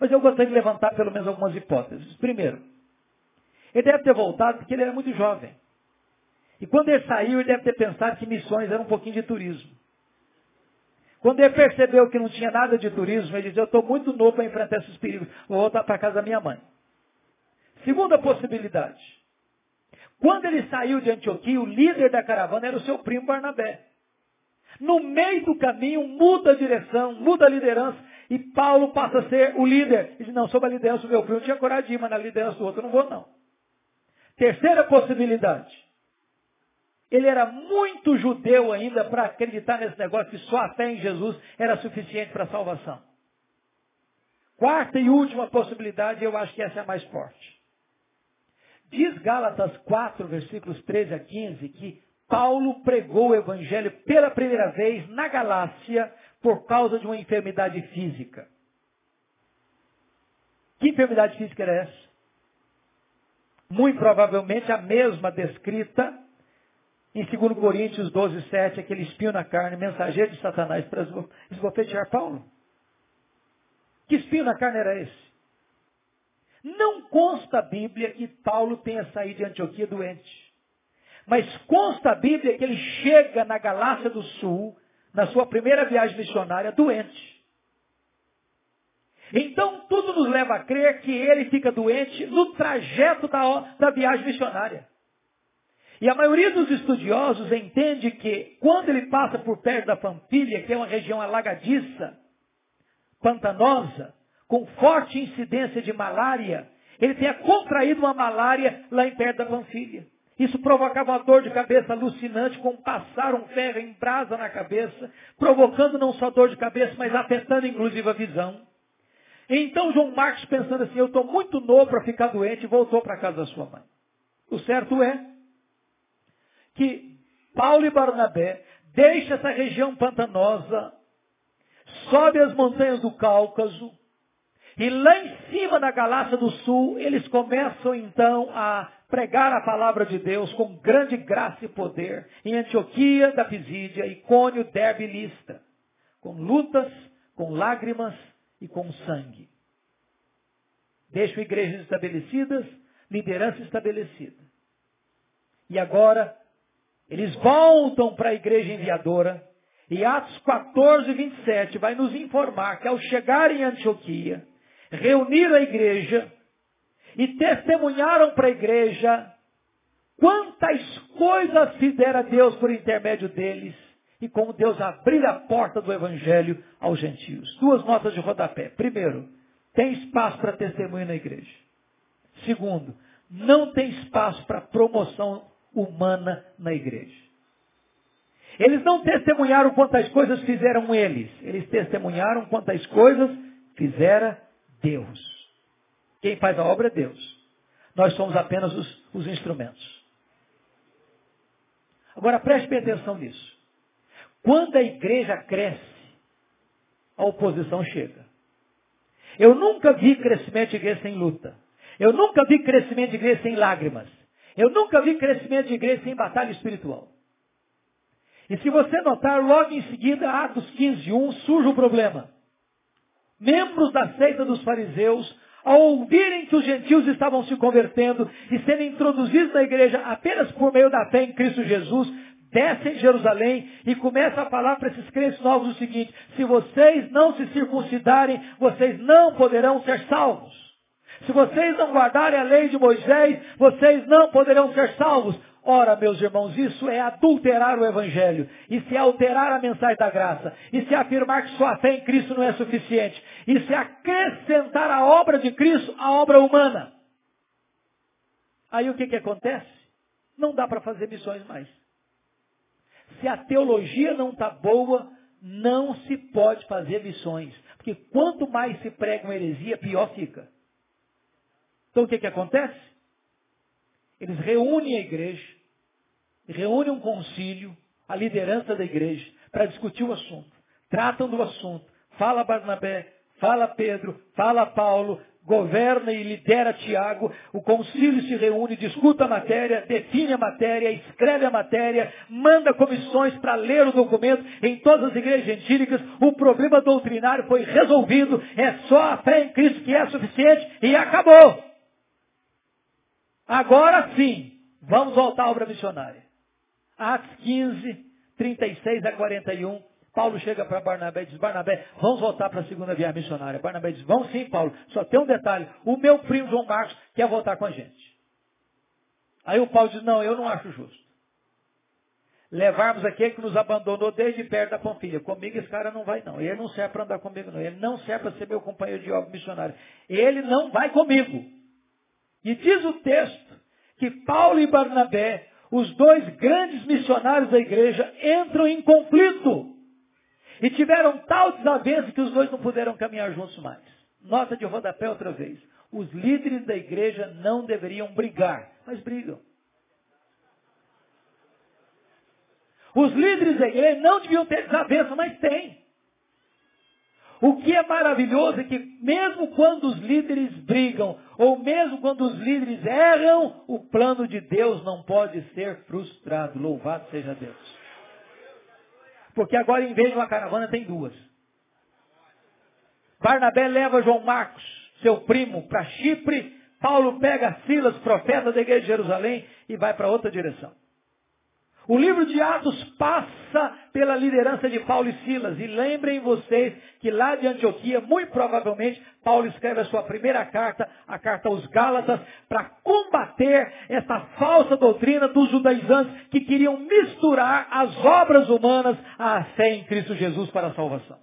Mas eu gostaria de levantar pelo menos algumas hipóteses. Primeiro, ele deve ter voltado porque ele era muito jovem. E quando ele saiu, ele deve ter pensado que missões era um pouquinho de turismo. Quando ele percebeu que não tinha nada de turismo, ele disse: eu estou muito novo para enfrentar esses perigos, vou voltar para casa da minha mãe. Segunda possibilidade. Quando ele saiu de Antioquia, o líder da caravana era o seu primo Barnabé. No meio do caminho, muda a direção, muda a liderança, e Paulo passa a ser o líder. Ele diz: não, sobre a liderança do meu primo, eu tinha coragem de ir, mas na liderança do outro eu não vou, não. Terceira possibilidade. Ele era muito judeu ainda para acreditar nesse negócio que só a fé em Jesus era suficiente para a salvação. Quarta e última possibilidade, eu acho que essa é a mais forte. Diz Gálatas 4, versículos 13 a 15, que Paulo pregou o Evangelho pela primeira vez na Galácia por causa de uma enfermidade física. Que enfermidade física era essa? Muito provavelmente a mesma descrita em 2 Coríntios 12, 7, aquele espinho na carne, mensageiro de Satanás para esbofetear Paulo. Que espinho na carne era esse? Não consta a Bíblia que Paulo tenha saído de Antioquia doente. Mas consta a Bíblia que ele chega na Galácia do Sul, na sua primeira viagem missionária, doente. Então, tudo nos leva a crer que ele fica doente no trajeto da viagem missionária. E a maioria dos estudiosos entende que, quando ele passa por perto da Panfília, que é uma região alagadiça, pantanosa, com forte incidência de malária, ele tenha contraído uma malária lá em perto da Panfília. Isso provocava uma dor de cabeça alucinante, como passar um ferro em brasa na cabeça, provocando não só dor de cabeça, mas afetando inclusive a visão. Então João Marcos, pensando assim, eu estou muito novo para ficar doente, voltou para a casa da sua mãe. O certo é que Paulo e Barnabé deixam essa região pantanosa, sobe as montanhas do Cáucaso, e lá em cima da Galácia do Sul, eles começam então a pregar a palavra de Deus com grande graça e poder em Antioquia da Pisídia, Icônio, Derbe e Listra, com lutas, com lágrimas e com sangue. Deixam igrejas estabelecidas, liderança estabelecida. E agora, eles voltam para a igreja enviadora, e Atos 14, 27 vai nos informar que ao chegar em Antioquia, reuniram a igreja e testemunharam para a igreja quantas coisas fizera Deus por intermédio deles e como Deus abriu a porta do Evangelho aos gentios. Duas notas de rodapé. Primeiro, tem espaço para testemunho na igreja. Segundo, não tem espaço para promoção humana na igreja. Eles não testemunharam quantas coisas fizeram eles. Eles testemunharam quantas coisas fizera Deus. Quem faz a obra é Deus. Nós somos apenas os instrumentos. Agora preste bem atenção nisso. Quando a igreja cresce, a oposição chega. Eu nunca vi crescimento de igreja sem luta. Eu nunca vi crescimento de igreja sem lágrimas. Eu nunca vi crescimento de igreja sem batalha espiritual. E se você notar, logo em seguida, Atos 15:1, surge o problema. Membros da seita dos fariseus, ao ouvirem que os gentios estavam se convertendo e sendo introduzidos na igreja apenas por meio da fé em Cristo Jesus, descem em Jerusalém e começam a falar para esses crentes novos o seguinte: se vocês não se circuncidarem, vocês não poderão ser salvos. Se vocês não guardarem a lei de Moisés, vocês não poderão ser salvos. Ora, meus irmãos, isso é adulterar o Evangelho. Isso é alterar a mensagem da graça. Isso é afirmar que sua fé em Cristo não é suficiente. Isso é acrescentar a obra de Cristo à obra humana. Aí o que acontece? Não dá para fazer missões mais. Se a teologia não está boa, não se pode fazer missões. Porque quanto mais se prega uma heresia, pior fica. Então o que acontece? Eles reúnem a igreja, reúnem um concílio, a liderança da igreja, para discutir o assunto. Tratam do assunto. Fala Barnabé, fala Pedro, fala Paulo, governa e lidera Tiago. O concílio se reúne, discuta a matéria, define a matéria, escreve a matéria, manda comissões para ler o documento em todas as igrejas gentílicas. O problema doutrinário foi resolvido. É só a fé em Cristo que é suficiente e acabou. Agora sim, vamos voltar à obra missionária. Atos 15, 36 a 41, Paulo chega para Barnabé e diz: Barnabé, vamos voltar para a segunda viagem missionária. Barnabé diz: vamos sim, Paulo, só tem um detalhe, o meu primo João Marcos quer voltar com a gente. Aí o Paulo diz: não, eu não acho justo levarmos aquele que nos abandonou desde perto da Panfilha. Comigo esse cara não vai não, ele não serve para andar comigo não, ele não serve para ser meu companheiro de obra missionária, ele não vai comigo. E diz o texto que Paulo e Barnabé, os dois grandes missionários da igreja, entram em conflito. E tiveram tal desavença que os dois não puderam caminhar juntos mais. Nota de rodapé outra vez. Os líderes da igreja não deveriam brigar, mas brigam. Os líderes da igreja não deviam ter desavença, mas tem. O que é maravilhoso é que mesmo quando os líderes brigam, ou mesmo quando os líderes erram, o plano de Deus não pode ser frustrado. Louvado seja Deus. Porque agora, em vez de uma caravana, tem duas. Barnabé leva João Marcos, seu primo, para Chipre. Paulo pega Silas, profeta da igreja de Jerusalém, e vai para outra direção. O livro de Atos passa pela liderança de Paulo e Silas. E lembrem vocês que lá de Antioquia, muito provavelmente, Paulo escreve a sua primeira carta, a carta aos Gálatas, para combater essa falsa doutrina dos judaizantes que queriam misturar as obras humanas à fé em Cristo Jesus para a salvação.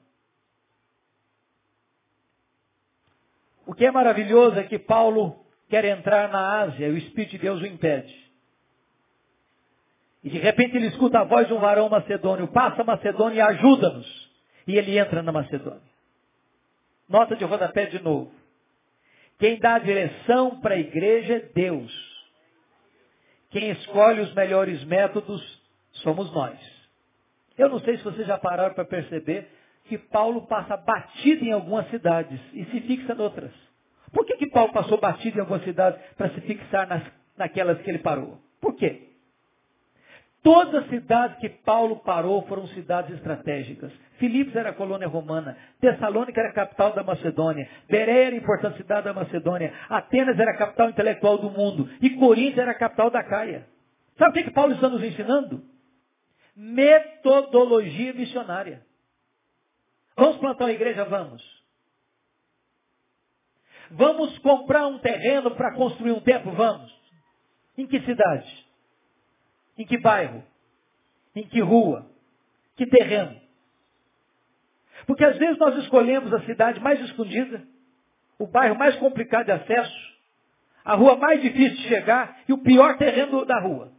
O que é maravilhoso é que Paulo quer entrar na Ásia e o Espírito de Deus o impede. E de repente ele escuta a voz de um varão macedônio: passa a Macedônia e ajuda-nos. E ele entra na Macedônia. Nota de rodapé de novo. Quem dá a direção para a igreja é Deus. Quem escolhe os melhores métodos somos nós. Eu não sei se vocês já pararam para perceber que Paulo passa batido em algumas cidades e se fixa em outras. Por que Paulo passou batido em algumas cidades para se fixar naquelas que ele parou? Por quê? Todas as cidades que Paulo parou foram cidades estratégicas. Filipos era a colônia romana, Tessalônica era a capital da Macedônia, Bereia era a importante cidade da Macedônia, Atenas era a capital intelectual do mundo e Corinto era a capital da Acaia. Sabe o que Paulo está nos ensinando? Metodologia missionária. Vamos plantar uma igreja? Vamos. Vamos comprar um terreno para construir um templo? Vamos. Em que cidade? Em que bairro? Em que rua? Que terreno? Porque às vezes nós escolhemos a cidade mais escondida, o bairro mais complicado de acesso, a rua mais difícil de chegar e o pior terreno da rua.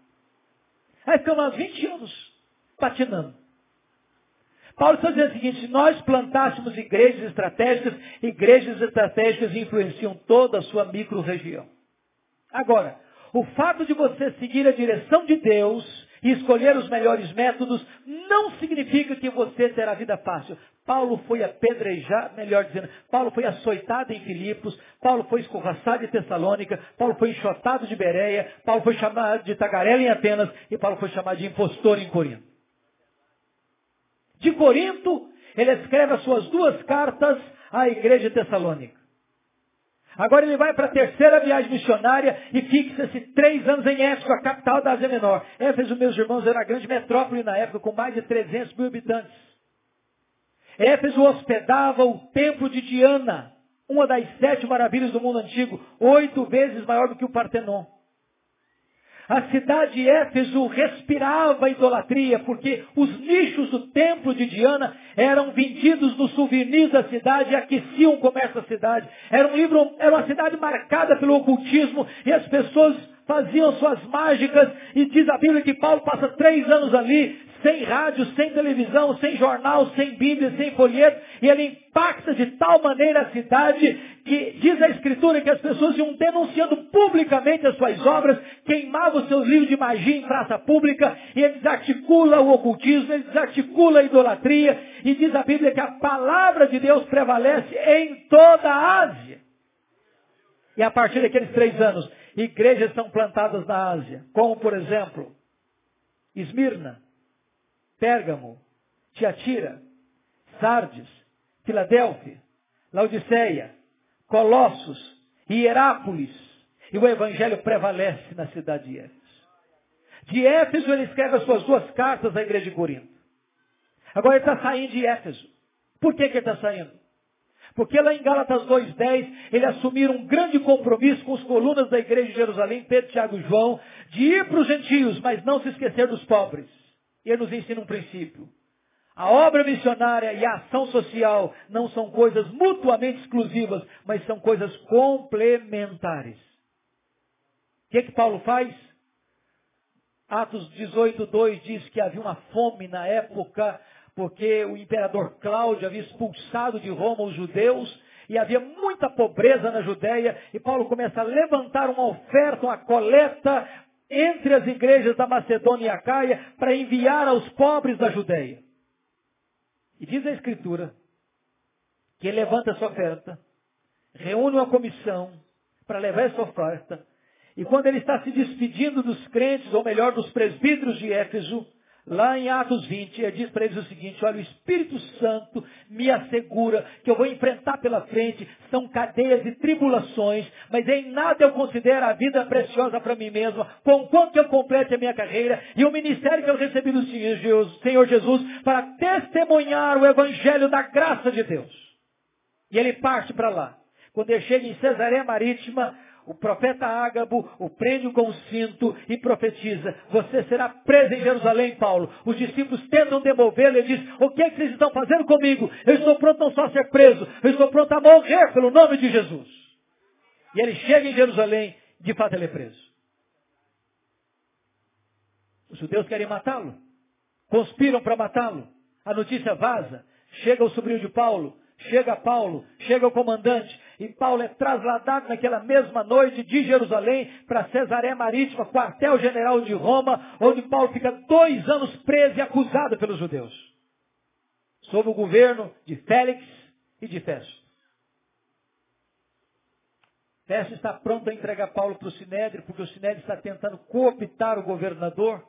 Aí ficamos há 20 anos patinando. Paulo está dizendo o seguinte: se nós plantássemos igrejas estratégicas influenciam toda a sua micro-região. Agora, o fato de você seguir a direção de Deus e escolher os melhores métodos não significa que você terá vida fácil. Paulo foi apedrejado, melhor dizendo, Paulo foi açoitado em Filipos, Paulo foi escorraçado em Tessalônica, Paulo foi enxotado de Bereia, Paulo foi chamado de tagarela em Atenas e Paulo foi chamado de impostor em Corinto. De Corinto, ele escreve as suas 2 cartas à igreja de Tessalônica. Agora ele vai para a terceira viagem missionária e fixa-se 3 anos em Éfeso, a capital da Ásia Menor. Éfeso, meus irmãos, era a grande metrópole na época, com mais de 300 mil habitantes. Éfeso hospedava o templo de Diana, uma das 7 maravilhas do mundo antigo, 8 vezes maior do que o Partenon. A cidade de Éfeso respirava idolatria, porque os nichos do templo de Diana eram vendidos nos souvenirs da cidade e aqueciam o comércio da cidade. Era uma cidade marcada pelo ocultismo e as pessoas faziam suas mágicas. E diz a Bíblia que Paulo passa 3 anos ali, sem rádio, sem televisão, sem jornal, sem Bíblia, sem folheto. E ele impacta de tal maneira a cidade que diz a Escritura que as pessoas iam denunciando publicamente as suas obras, queimavam seus livros de magia em praça pública, e ele desarticula o ocultismo, ele desarticula a idolatria, e diz a Bíblia que a palavra de Deus prevalece em toda a Ásia. E a partir daqueles 3 anos, igrejas são plantadas na Ásia, como por exemplo, Esmirna, Pérgamo, Tiatira, Sardes, Filadélfia, Laodiceia, Colossos e Hierápolis. E o Evangelho prevalece na cidade de Éfeso. De Éfeso ele escreve as suas 2 cartas à igreja de Corinto. Agora ele está saindo de Éfeso. Por que ele está saindo? Porque lá em Gálatas 2:10, ele assumiu um grande compromisso com os colunas da igreja de Jerusalém, Pedro, Tiago e João, de ir para os gentios, mas não se esquecer dos pobres. E ele nos ensina um princípio. A obra missionária e a ação social não são coisas mutuamente exclusivas, mas são coisas complementares. O que é que Paulo faz? Atos 18:2 diz que havia uma fome na época, porque o imperador Cláudio havia expulsado de Roma os judeus, e havia muita pobreza na Judéia, e Paulo começa a levantar uma oferta, uma coleta, entre as igrejas da Macedônia e Acaia, para enviar aos pobres da Judéia. E diz a Escritura que ele levanta essa oferta, reúne uma comissão para levar essa oferta, e quando ele está se despedindo dos crentes, ou melhor, dos presbíteros de Éfeso, lá em Atos 20, ele diz para eles o seguinte: olha, o Espírito Santo me assegura que eu vou enfrentar pela frente, são cadeias e tribulações, mas em nada eu considero a vida preciosa para mim mesmo, conquanto eu complete a minha carreira e o ministério que eu recebi do Senhor Jesus para testemunhar o Evangelho da graça de Deus. E ele parte para lá. Quando ele chega em Cesareia Marítima, o profeta Ágabo o prende com o cinto e profetiza: você será preso em Jerusalém, Paulo. Os discípulos tentam demovê-lo e diz: o que é que vocês estão fazendo comigo? Eu estou pronto não só a ser preso, eu estou pronto a morrer pelo nome de Jesus. E ele chega em Jerusalém, de fato ele é preso. Os judeus querem matá-lo. Conspiram para matá-lo. A notícia vaza. Chega o sobrinho de Paulo, chega o comandante. E Paulo é trasladado naquela mesma noite de Jerusalém para Cesareia Marítima, quartel-general de Roma, onde Paulo fica 2 anos preso e acusado pelos judeus. Sob o governo de Félix e de Festo. Festo está pronto a entregar Paulo para o Sinédrio, porque o Sinédrio está tentando cooptar o governador,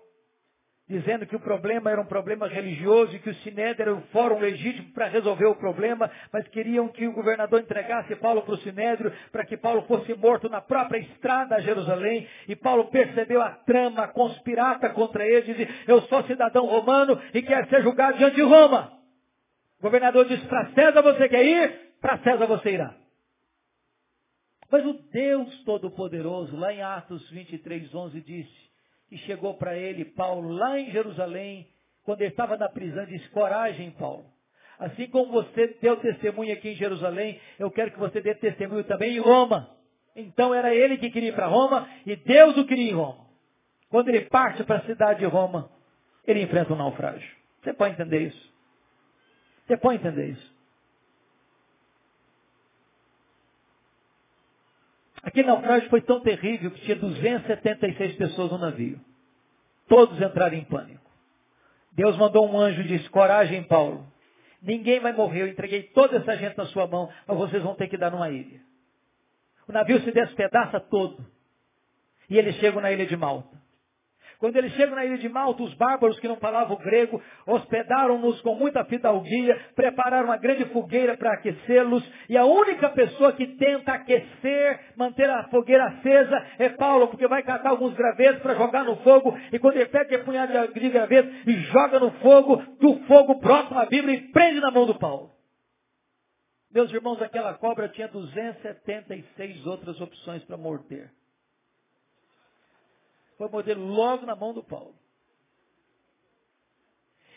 dizendo que o problema era um problema religioso e que o Sinédrio era um fórum legítimo para resolver o problema, mas queriam que o governador entregasse Paulo para o Sinédrio para que Paulo fosse morto na própria estrada a Jerusalém. E Paulo percebeu a trama, a conspirata contra ele, diz: eu sou cidadão romano e quero ser julgado diante de Roma. O governador diz: para César você quer ir, para César você irá. Mas o Deus Todo-Poderoso, lá em Atos 23:11, disse, e chegou para ele, Paulo, lá em Jerusalém, quando ele estava na prisão, disse: coragem, Paulo. Assim como você deu testemunho aqui em Jerusalém, eu quero que você dê testemunho também em Roma. Então era ele que queria ir para Roma, e Deus o queria em Roma. Quando ele parte para a cidade de Roma, ele enfrenta um naufrágio. Você pode entender isso? Você pode entender isso? Aquele naufrágio foi tão terrível que tinha 276 pessoas no navio. Todos entraram em pânico. Deus mandou um anjo e disse: coragem, Paulo. Ninguém vai morrer. Eu entreguei toda essa gente na sua mão, mas vocês vão ter que dar numa ilha. O navio se despedaça todo. E eles chegam na ilha de Malta. Quando eles chegam na ilha de Malta, os bárbaros que não falavam grego hospedaram-nos com muita fidalguia, prepararam uma grande fogueira para aquecê-los, e a única pessoa que tenta aquecer, manter a fogueira acesa, é Paulo, porque vai catar alguns gravetos para jogar no fogo, e quando ele pega aquele punhado de graveto e joga no fogo, do fogo brota uma Bíblia e prende na mão do Paulo. Meus irmãos, aquela cobra tinha 276 outras opções para morder. Foi morder logo na mão do Paulo.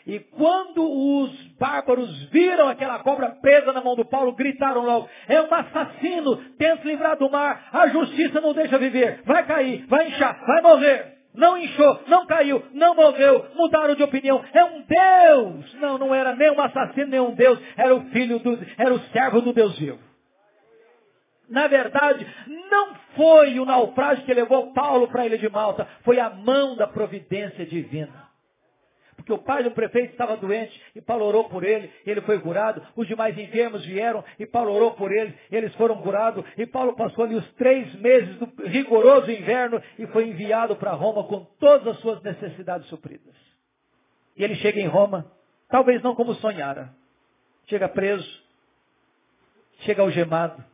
E quando os bárbaros viram aquela cobra presa na mão do Paulo, gritaram logo: é um assassino, tenta se livrar do mar, a justiça não deixa viver, vai cair, vai inchar, vai morrer. Não inchou, não caiu, não morreu, mudaram de opinião, é um Deus. Não, não era nem um assassino, nem um Deus, era o filho do, era o servo do Deus vivo. Na verdade, não foi o naufrágio que levou Paulo para a ilha de Malta. Foi a mão da providência divina. Porque o pai do prefeito estava doente e Paulo orou por ele. Ele foi curado. Os demais enfermos vieram e Paulo orou por eles. Eles foram curados. E Paulo passou ali os 3 meses do rigoroso inverno e foi enviado para Roma com todas as suas necessidades supridas. E ele chega em Roma, talvez não como sonhara. Chega preso. Chega algemado.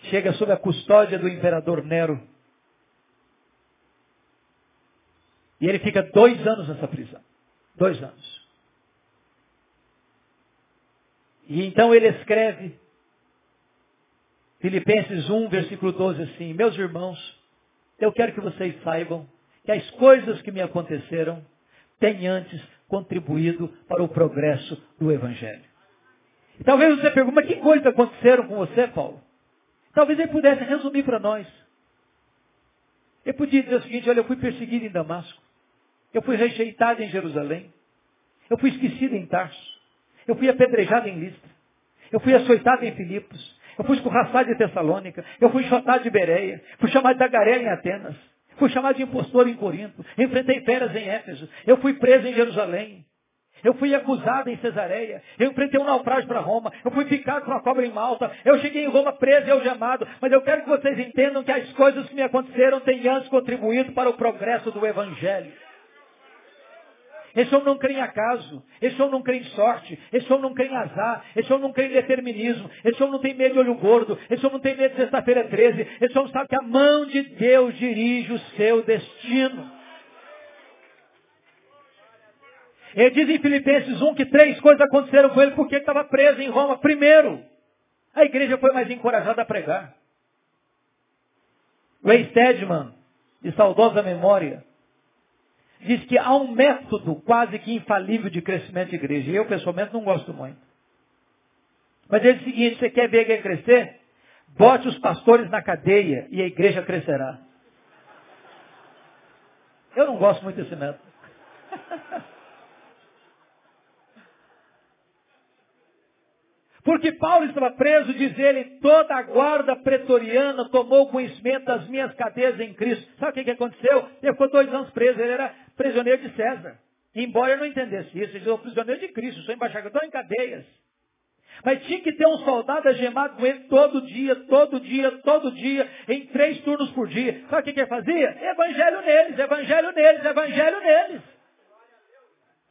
Chega sob a custódia do imperador Nero. E ele fica 2 anos nessa prisão. 2 anos. E então ele escreve, Filipenses 1, versículo 12, assim: meus irmãos, eu quero que vocês saibam que as coisas que me aconteceram têm antes contribuído para o progresso do Evangelho. E talvez você pergunte: mas que coisas aconteceram com você, Paulo? Talvez ele pudesse resumir para nós. Ele podia dizer o seguinte: olha, eu fui perseguido em Damasco. Eu fui rejeitado em Jerusalém. Eu fui esquecido em Tarso. Eu fui apedrejado em Listra. Eu fui açoitado em Filipos. Eu fui escorraçado em Tessalônica. Eu fui chotado de Bereia. Fui chamado de tagarela em Atenas. Fui chamado de impostor em Corinto. Enfrentei feras em Éfeso. Eu fui preso em Jerusalém. Eu fui acusado em Cesareia. Eu enfrentei um naufrágio para Roma. Eu fui picado por uma cobra em Malta. Eu cheguei em Roma preso e algemado. Mas eu quero que vocês entendam que as coisas que me aconteceram têm antes contribuído para o progresso do Evangelho. Esse homem não crê em acaso. Esse homem não crê em sorte. Esse homem não crê em azar. Esse homem não crê em determinismo. Esse homem não tem medo de olho gordo. Esse homem não tem medo de sexta-feira 13. Esse homem sabe que a mão de Deus dirige o seu destino. Ele diz em Filipenses 1 que 3 coisas aconteceram com ele porque ele estava preso em Roma. Primeiro, a igreja foi mais encorajada a pregar. Ray Steadman, de saudosa memória, diz que há um método quase que infalível de crescimento de igreja. E eu, pessoalmente, não gosto muito. Mas ele diz o seguinte: você quer ver a igreja crescer? Bote os pastores na cadeia e a igreja crescerá. Eu não gosto muito desse método. Porque Paulo estava preso, diz ele, toda a guarda pretoriana tomou conhecimento das minhas cadeias em Cristo. Sabe o que aconteceu? Ele ficou 2 anos preso, ele era prisioneiro de César. Embora eu não entendesse isso, ele disse, prisioneiro de Cristo, sou embaixador em cadeias. Mas tinha que ter um soldado agemado com ele todo dia, em 3 turnos por dia. Sabe o que ele fazia? Evangelho neles.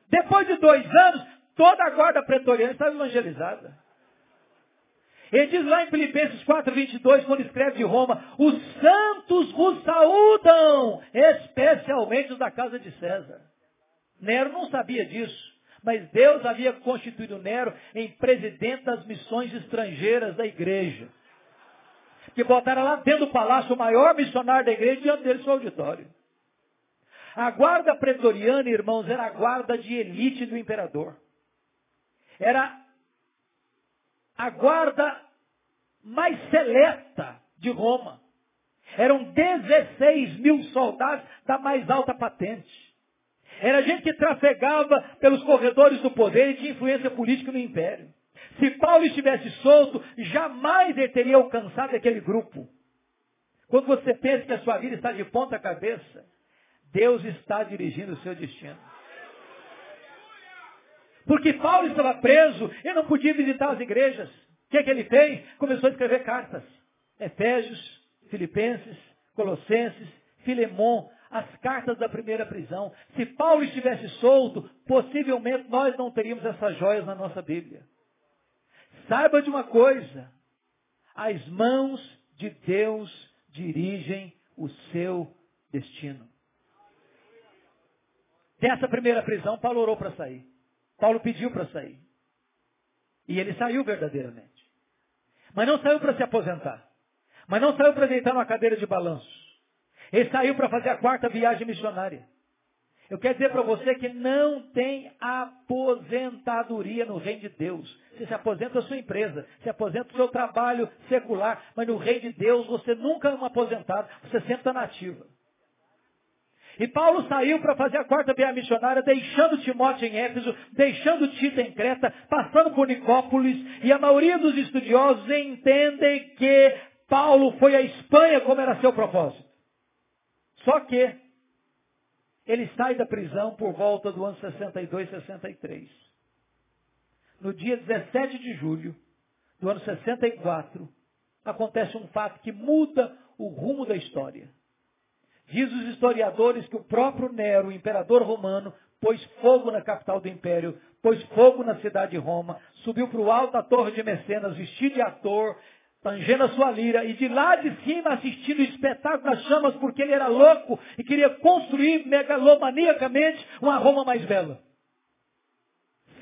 Depois de 2 anos, toda a guarda pretoriana estava evangelizada. Ele diz lá em Filipenses 4:22, quando escreve de Roma, os santos vos saúdam, especialmente os da casa de César. Nero não sabia disso, mas Deus havia constituído Nero em presidente das missões estrangeiras da igreja. Que botaram lá dentro do palácio o maior missionário da igreja, diante dele seu auditório. A guarda pretoriana, irmãos, era a guarda de elite do imperador. Era a guarda mais seleta de Roma. Eram 16.000 soldados da mais alta patente. Era gente que trafegava pelos corredores do poder e tinha influência política no império. Se Paulo estivesse solto, jamais ele teria alcançado aquele grupo. Quando você pensa que a sua vida está de ponta cabeça, Deus está dirigindo o seu destino. Porque Paulo estava preso, ele não podia visitar as igrejas. O que é que ele fez? Começou a escrever cartas. Efésios, Filipenses, Colossenses, Filemon, as cartas da primeira prisão. Se Paulo estivesse solto, possivelmente nós não teríamos essas joias na nossa Bíblia. Saiba de uma coisa, as mãos de Deus dirigem o seu destino. Dessa primeira prisão, Paulo orou para sair. Paulo pediu para sair. E ele saiu verdadeiramente. Mas não saiu para se aposentar. Mas não saiu para deitar numa cadeira de balanço. Ele saiu para fazer a 4ª viagem missionária. Eu quero dizer para você que não tem aposentadoria no reino de Deus. Você se aposenta a sua empresa, se aposenta o seu trabalho secular, mas no reino de Deus você nunca é um aposentado, você sempre está na ativa. E Paulo saiu para fazer a 4ª viagem missionária, deixando Timóteo em Éfeso, deixando Tito em Creta, passando por Nicópolis, e a maioria dos estudiosos entendem que Paulo foi à Espanha como era seu propósito. Só que ele sai da prisão por volta do ano 62, 63. No dia 17 de julho do ano 64, acontece um fato que muda o rumo da história. Diz os historiadores que o próprio Nero, o imperador romano, pôs fogo na capital do império, pôs fogo na cidade de Roma, subiu para o alto da torre de Mecenas, vestido de ator, tangendo a sua lira, e de lá de cima assistindo o espetáculo das chamas, porque ele era louco e queria construir megalomaniacamente uma Roma mais bela.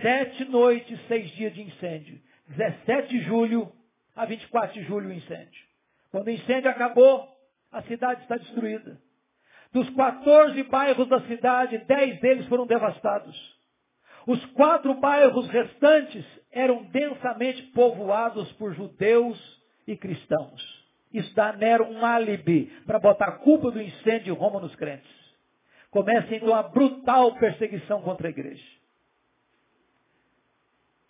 7 noites, 6 dias de incêndio. 17 de julho a 24 de julho o incêndio. Quando o incêndio acabou, a cidade está destruída. Dos 14 bairros da cidade, 10 deles foram devastados. Os 4 bairros restantes eram densamente povoados por judeus e cristãos. Isso dá a Nero um álibi para botar a culpa do incêndio de Roma nos crentes. Começa então a brutal perseguição contra a igreja.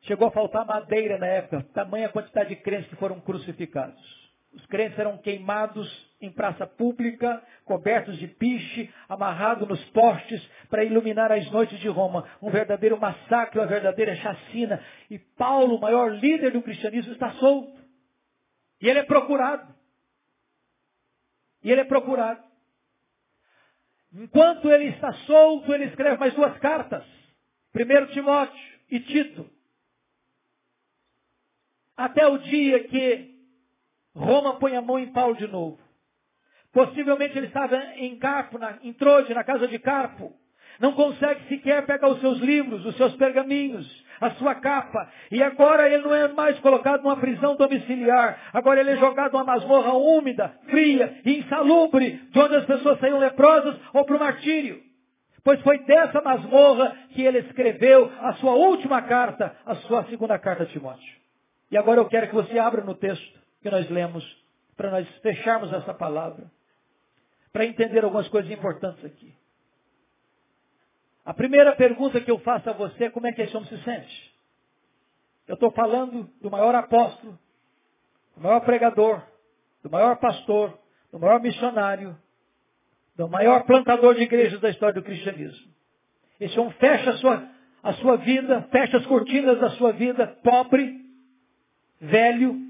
Chegou a faltar madeira na época, tamanha quantidade de crentes que foram crucificados. Os crentes eram queimados em praça pública, cobertos de piche, amarrados nos postes para iluminar as noites de Roma. Um verdadeiro massacre, uma verdadeira chacina. E Paulo, o maior líder do cristianismo, está solto. E ele é procurado. Enquanto ele está solto, ele escreve mais 2 cartas. 1 Timóteo e Tito. Até o dia que Roma põe a mão em Paulo de novo. Possivelmente ele estava em Carpo, em Troade, na casa de Carpo. Não consegue sequer pegar os seus livros, os seus pergaminhos, a sua capa. E agora ele não é mais colocado numa prisão domiciliar. Agora ele é jogado numa masmorra úmida, fria e insalubre, de onde as pessoas saíam leprosas ou para o martírio. Pois foi dessa masmorra que ele escreveu a sua última carta, a sua 2ª carta a Timóteo. E agora eu quero que você abra no texto. que nós lemos, para nós fecharmos essa palavra, para entender algumas coisas importantes aqui. A primeira pergunta que eu faço a você é como é que esse homem se sente. Eu estou falando do maior apóstolo, do maior pregador, do maior pastor, do maior missionário, do maior plantador de igrejas da história do cristianismo. Esse homem fecha a sua vida, fecha as cortinas da sua vida, pobre, velho,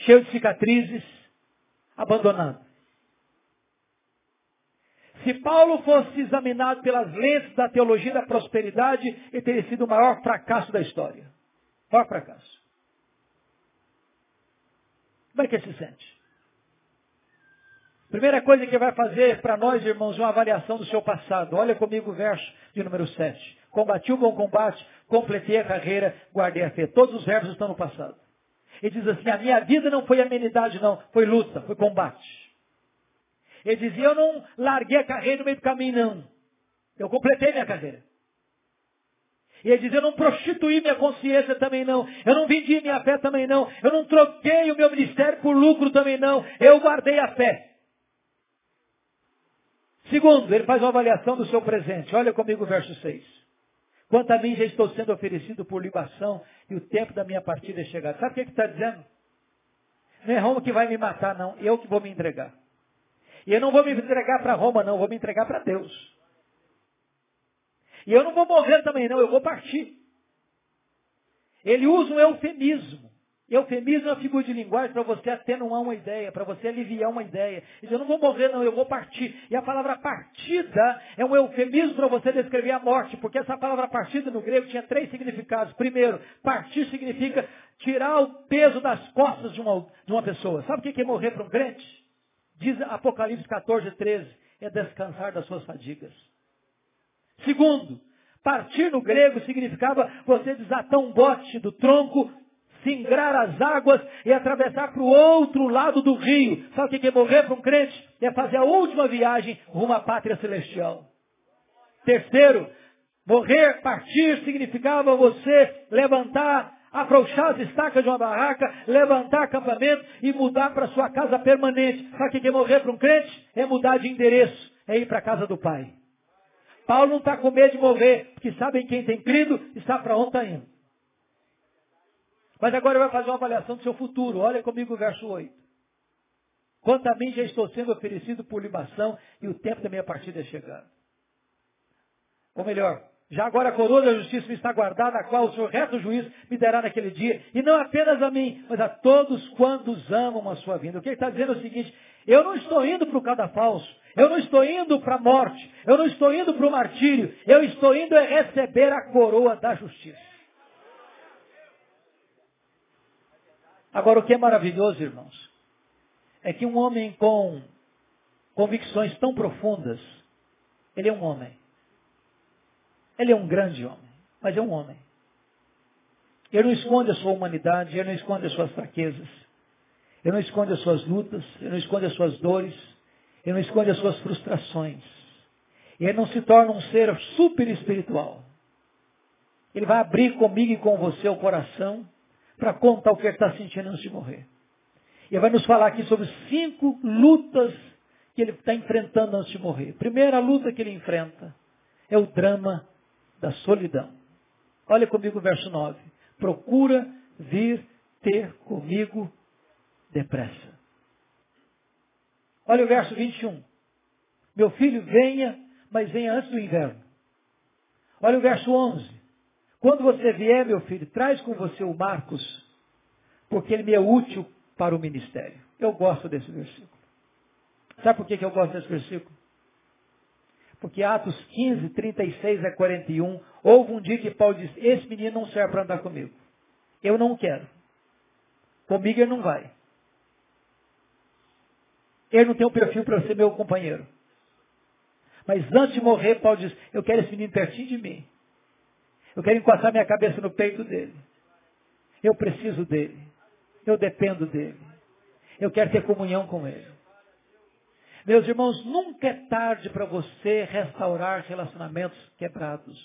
cheio de cicatrizes, abandonado. Se Paulo fosse examinado pelas lentes da teologia da prosperidade, ele teria sido o maior fracasso da história. O maior fracasso. Como é que ele se sente? Primeira coisa que vai fazer para nós, irmãos, uma avaliação do seu passado. Olha comigo o verso de número 7. Combati o bom combate, completei a carreira, guardei a fé. Todos os versos estão no passado. Ele diz assim, a minha vida não foi amenidade, não. Foi luta, foi combate. Ele dizia, eu não larguei a carreira no meio do caminho, não. Eu completei minha carreira. E ele dizia, eu não prostituí minha consciência também, não. Eu não vendi minha fé também, não. Eu não troquei o meu ministério por lucro também, não. Eu guardei a fé. Segundo, ele faz uma avaliação do seu presente. Olha comigo o verso 6. Quanto a mim, já estou sendo oferecido por libação e o tempo da minha partida é chegado. Sabe o que ele está dizendo? Não é Roma que vai me matar, não. Eu que vou me entregar. E eu não vou me entregar para Roma, não. Eu vou me entregar para Deus. E eu não vou morrer também, não. Eu vou partir. Ele usa um eufemismo. Eufemismo é uma figura de linguagem para você atenuar uma ideia, para você aliviar uma ideia. Ele diz, eu não vou morrer, não, eu vou partir. E a palavra partida é um eufemismo para você descrever a morte, porque essa palavra partida no grego tinha 3 significados. Primeiro, partir significa tirar o peso das costas de uma pessoa. Sabe o que é morrer para um crente? Diz Apocalipse 14:13, é descansar das suas fadigas. Segundo, partir no grego significava você desatar um bote do tronco, singrar as águas e atravessar para o outro lado do rio. Sabe o que é morrer para um crente? É fazer a última viagem rumo à pátria celestial. Terceiro, morrer, partir, significava você levantar, afrouxar as estacas de uma barraca, levantar acampamento e mudar para sua casa permanente. Sabe o que é morrer para um crente? É mudar de endereço, é ir para a casa do Pai. Paulo não está com medo de morrer, porque sabe quem tem crido e sabe para onde está indo. Mas agora vai fazer uma avaliação do seu futuro. Olha comigo o verso 8. Quanto a mim, já estou sendo oferecido por libação e o tempo da minha partida é chegado. Ou melhor, já agora a coroa da justiça me está guardada, a qual o Senhor reto juiz me derá naquele dia. E não apenas a mim, mas a todos quantos amam a sua vinda. O que ele está dizendo é o seguinte, eu não estou indo para o cadafalso, eu não estou indo para a morte, eu não estou indo para o martírio, eu estou indo é receber a coroa da justiça. Agora, o que é maravilhoso, irmãos, é que um homem com convicções tão profundas, ele é um homem. Ele é um grande homem, mas é um homem. Ele não esconde a sua humanidade, ele não esconde as suas fraquezas, ele não esconde as suas lutas, ele não esconde as suas dores, ele não esconde as suas frustrações. Ele não se torna um ser super espiritual. Ele vai abrir comigo e com você o coração para contar o que ele está sentindo antes de morrer. E ele vai nos falar aqui sobre 5 lutas que ele está enfrentando antes de morrer. Primeira luta que ele enfrenta é o drama da solidão. Olha comigo o verso 9. Procura vir ter comigo depressa. Olha o verso 21. Meu filho, venha, mas venha antes do inverno. Olha o verso 11. Quando você vier, meu filho, traz com você o Marcos, porque ele me é útil para o ministério. Eu gosto desse versículo. Sabe por que eu gosto desse versículo? Porque Atos 15, 36 a 41, houve um dia que Paulo disse, esse menino não serve para andar comigo. Eu não quero. Comigo ele não vai. Ele não tem um perfil para ser meu companheiro. Mas antes de morrer, Paulo disse, eu quero esse menino pertinho de mim. Eu quero encostar minha cabeça no peito dele. Eu preciso dele. Eu dependo dele. Eu quero ter comunhão com ele. Meus irmãos, nunca é tarde para você restaurar relacionamentos quebrados.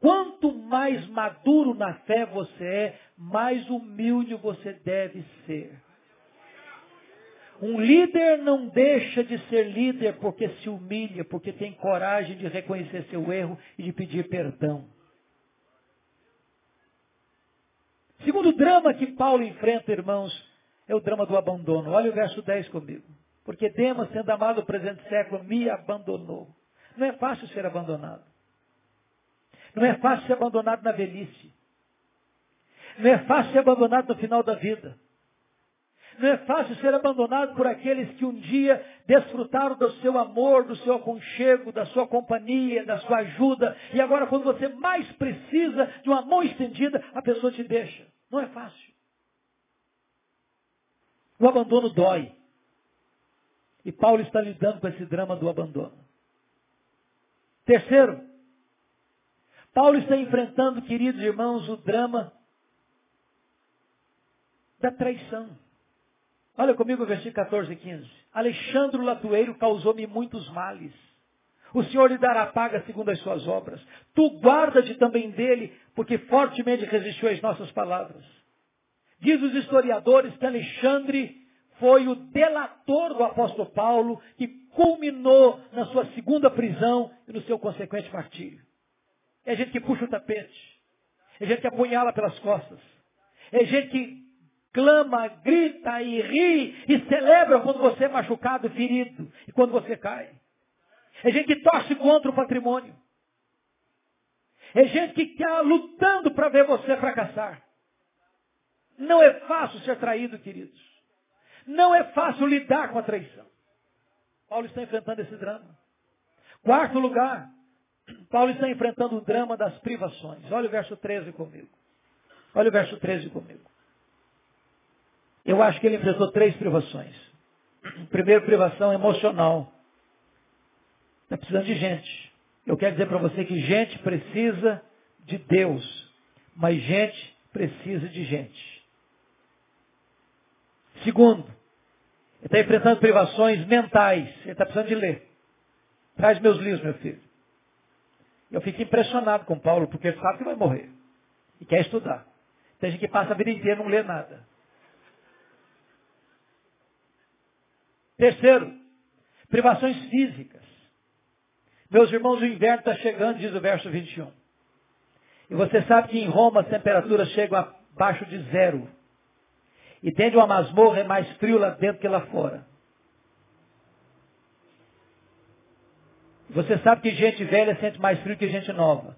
Quanto mais maduro na fé você é, mais humilde você deve ser. Um líder não deixa de ser líder porque se humilha, porque tem coragem de reconhecer seu erro e de pedir perdão. Segundo drama que Paulo enfrenta, irmãos, é o drama do abandono. Olha o verso 10 comigo. Porque Demas, sendo amado no presente século, me abandonou. Não é fácil ser abandonado. Não é fácil ser abandonado na velhice. Não é fácil ser abandonado no final da vida. Não é fácil ser abandonado por aqueles que um dia desfrutaram do seu amor, do seu aconchego, da sua companhia, da sua ajuda. E agora, quando você mais precisa de uma mão estendida, a pessoa te deixa. Não é fácil. O abandono dói. E Paulo está lidando com esse drama do abandono. Terceiro, Paulo está enfrentando, queridos irmãos, o drama da traição. Olha comigo o versículo 14 e 15. Alexandre o latoeiro causou-me muitos males. O Senhor lhe dará paga segundo as suas obras. Tu guarda-te também dele, porque fortemente resistiu às nossas palavras. Diz os historiadores que Alexandre foi o delator do apóstolo Paulo, que culminou na sua segunda prisão e no seu consequente martírio. É gente que puxa o tapete. É gente que apunhala pelas costas. É gente que clama, grita e ri e celebra quando você é machucado, ferido e quando você cai. É gente que torce contra o patrimônio. É gente que está lutando para ver você fracassar. Não é fácil ser traído, queridos. Não é fácil lidar com a traição. Paulo está enfrentando esse drama. Quarto lugar, Paulo está enfrentando o drama das privações. Olha o verso 13 comigo. Olha o verso 13 comigo. Eu acho que ele enfrentou 3 privações. Primeiro, privação emocional. Está precisando de gente. Eu quero dizer para você que gente precisa de Deus, mas gente precisa de gente. Segundo, ele está enfrentando privações mentais. Ele está precisando de ler. Traz meus livros, meu filho. Eu fico impressionado com Paulo, porque ele sabe que vai morrer. E quer estudar. Tem gente que passa a vida inteira e não lê nada. Terceiro, privações físicas. Meus irmãos, o inverno está chegando, diz o verso 21. E você sabe que em Roma as temperaturas chegam abaixo de 0. E dentro de uma masmorra é mais frio lá dentro que lá fora. Você sabe que gente velha sente mais frio que gente nova.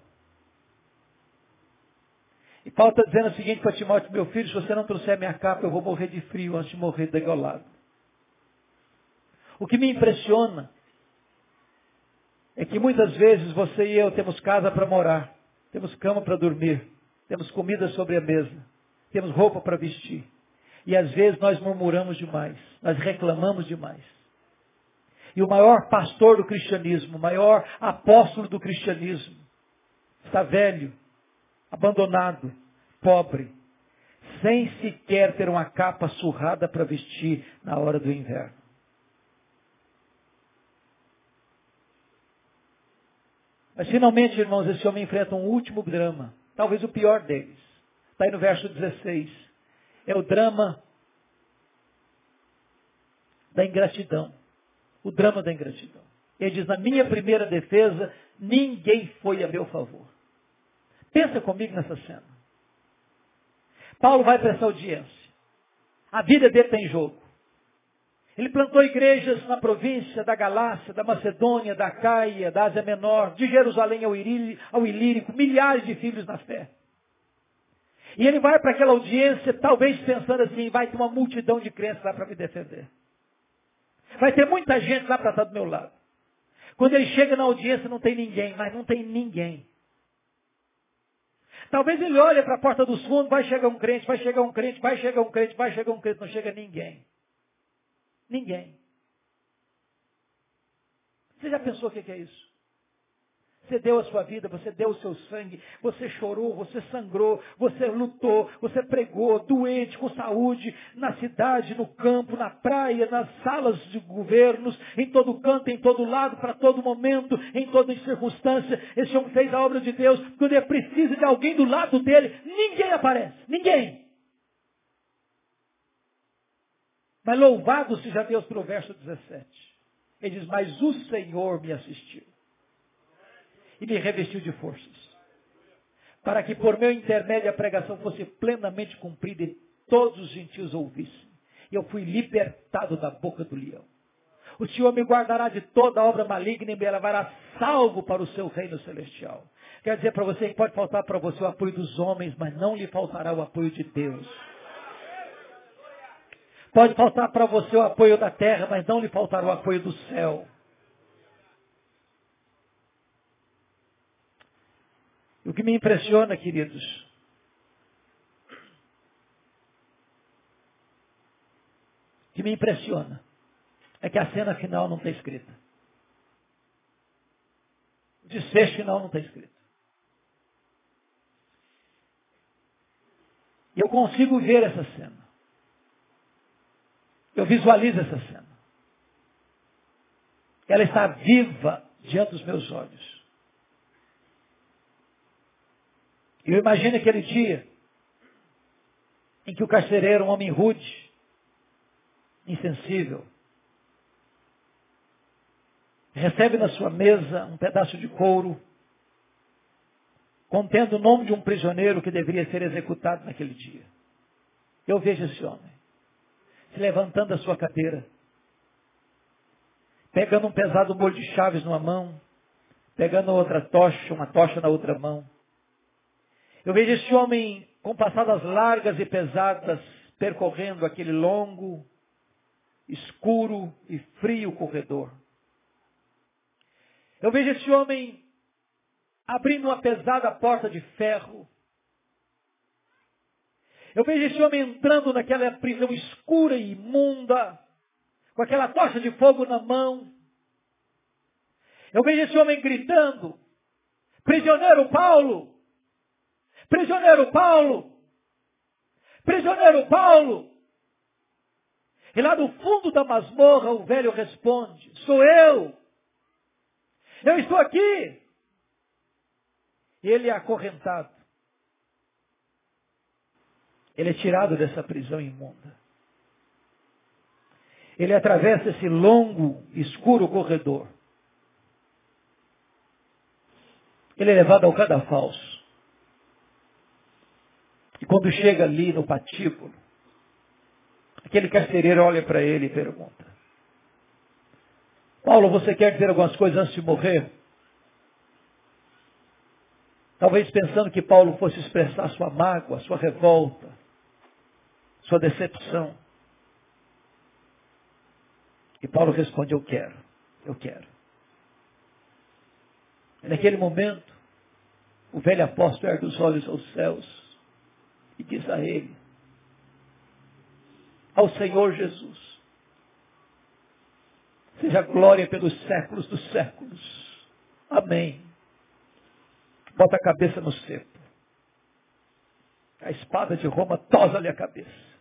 E Paulo está dizendo o seguinte para Timóteo: meu filho, se você não trouxer minha capa, eu vou morrer de frio antes de morrer degolado. O que me impressiona é que muitas vezes você e eu temos casa para morar, temos cama para dormir, temos comida sobre a mesa, temos roupa para vestir. E às vezes nós murmuramos demais, nós reclamamos demais. E o maior pastor do cristianismo, o maior apóstolo do cristianismo, está velho, abandonado, pobre, sem sequer ter uma capa surrada para vestir na hora do inverno. Mas finalmente, irmãos, esse homem enfrenta um último drama, talvez o pior deles. Está aí no verso 16. É o drama da ingratidão. O drama da ingratidão. Ele diz: na minha primeira defesa, ninguém foi a meu favor. Pensa comigo nessa cena. Paulo vai para essa audiência. A vida dele está em jogo. Ele plantou igrejas na província da Galácia, da Macedônia, da Acaia, da Ásia Menor, de Jerusalém ao Ilírico, milhares de filhos na fé. E ele vai para aquela audiência, talvez pensando assim: vai ter uma multidão de crentes lá para me defender. Vai ter muita gente lá para estar do meu lado. Quando ele chega na audiência, não tem ninguém, mas não tem ninguém. Talvez ele olhe para a porta dos fundos: vai chegar um crente, vai chegar um crente, vai chegar um crente, vai chegar um crente, não chega ninguém. Ninguém. Você já pensou o que é isso? Você deu a sua vida, você deu o seu sangue, você chorou, você sangrou, você lutou, você pregou, doente, com saúde, na cidade, no campo, na praia, nas salas de governos, em todo canto, em todo lado, para todo momento, em toda circunstância. Esse homem fez a obra de Deus. Quando ele precisa de alguém do lado dele, ninguém aparece, ninguém. Mas louvado seja Deus pelo verso 17. Ele diz, mas o Senhor me assistiu e me revestiu de forças, para que por meu intermédio a pregação fosse plenamente cumprida e todos os gentios ouvissem. E eu fui libertado da boca do leão. O Senhor me guardará de toda obra maligna e me levará salvo para o seu reino celestial. Quer dizer para você que pode faltar para você o apoio dos homens, mas não lhe faltará o apoio de Deus. Pode faltar para você o apoio da terra, mas não lhe faltará o apoio do céu. E o que me impressiona, queridos, o que me impressiona é que a cena final não está escrita. O desfecho final não está escrito. E eu consigo ver essa cena. Eu visualizo essa cena. Ela está viva diante dos meus olhos. Eu imagino aquele dia em que o carcereiro, um homem rude, insensível, recebe na sua mesa um pedaço de couro contendo o nome de um prisioneiro que deveria ser executado naquele dia. Eu vejo esse homem se levantando da sua cadeira, pegando um pesado molho de chaves numa mão, pegando outra tocha, uma tocha na outra mão. Eu vejo esse homem com passadas largas e pesadas, percorrendo aquele longo, escuro e frio corredor. Eu vejo esse homem abrindo uma pesada porta de ferro. Eu vejo esse homem entrando naquela prisão escura e imunda, com aquela tocha de fogo na mão. Eu vejo esse homem gritando, prisioneiro Paulo, prisioneiro Paulo, prisioneiro Paulo. E lá no fundo da masmorra o velho responde, sou eu estou aqui. E ele é acorrentado. Ele é tirado dessa prisão imunda. Ele atravessa esse longo, escuro corredor. Ele é levado ao cadafalso. E quando chega ali no patíbulo, aquele carcereiro olha para ele e pergunta, Paulo, você quer dizer algumas coisas antes de morrer? Talvez pensando que Paulo fosse expressar sua mágoa, sua revolta, sua decepção. E Paulo responde, eu quero. E naquele momento, o velho apóstolo ergue os olhos aos céus e diz a ele, ao Senhor Jesus, seja glória pelos séculos dos séculos. Amém. Bota a cabeça no cepo. A espada de Roma tosa-lhe a cabeça.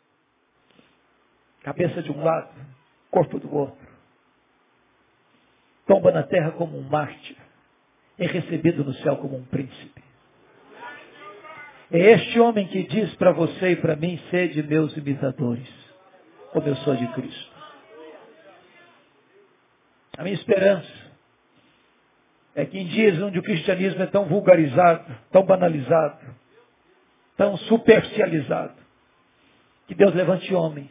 Cabeça de um lado, corpo do outro. Tomba na terra como um mártir e recebido no céu como um príncipe. É este homem que diz para você e para mim, sede meus imitadores, como eu sou de Cristo. A minha esperança é que em dias onde o cristianismo é tão vulgarizado, tão banalizado, tão superficializado, que Deus levante homens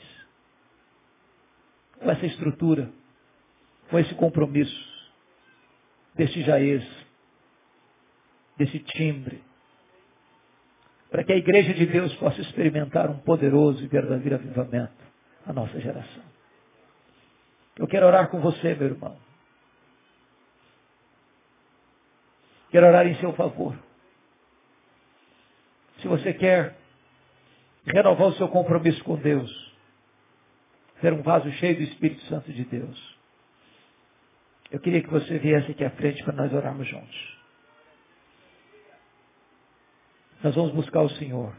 com essa estrutura, com esse compromisso, desse jaez, desse timbre, para que a igreja de Deus possa experimentar um poderoso e verdadeiro avivamento na nossa geração. Eu quero orar com você, meu irmão. Quero orar em seu favor. Se você quer renovar o seu compromisso com Deus, ser um vaso cheio do Espírito Santo de Deus, eu queria que você viesse aqui à frente para nós orarmos juntos. Nós vamos buscar o Senhor.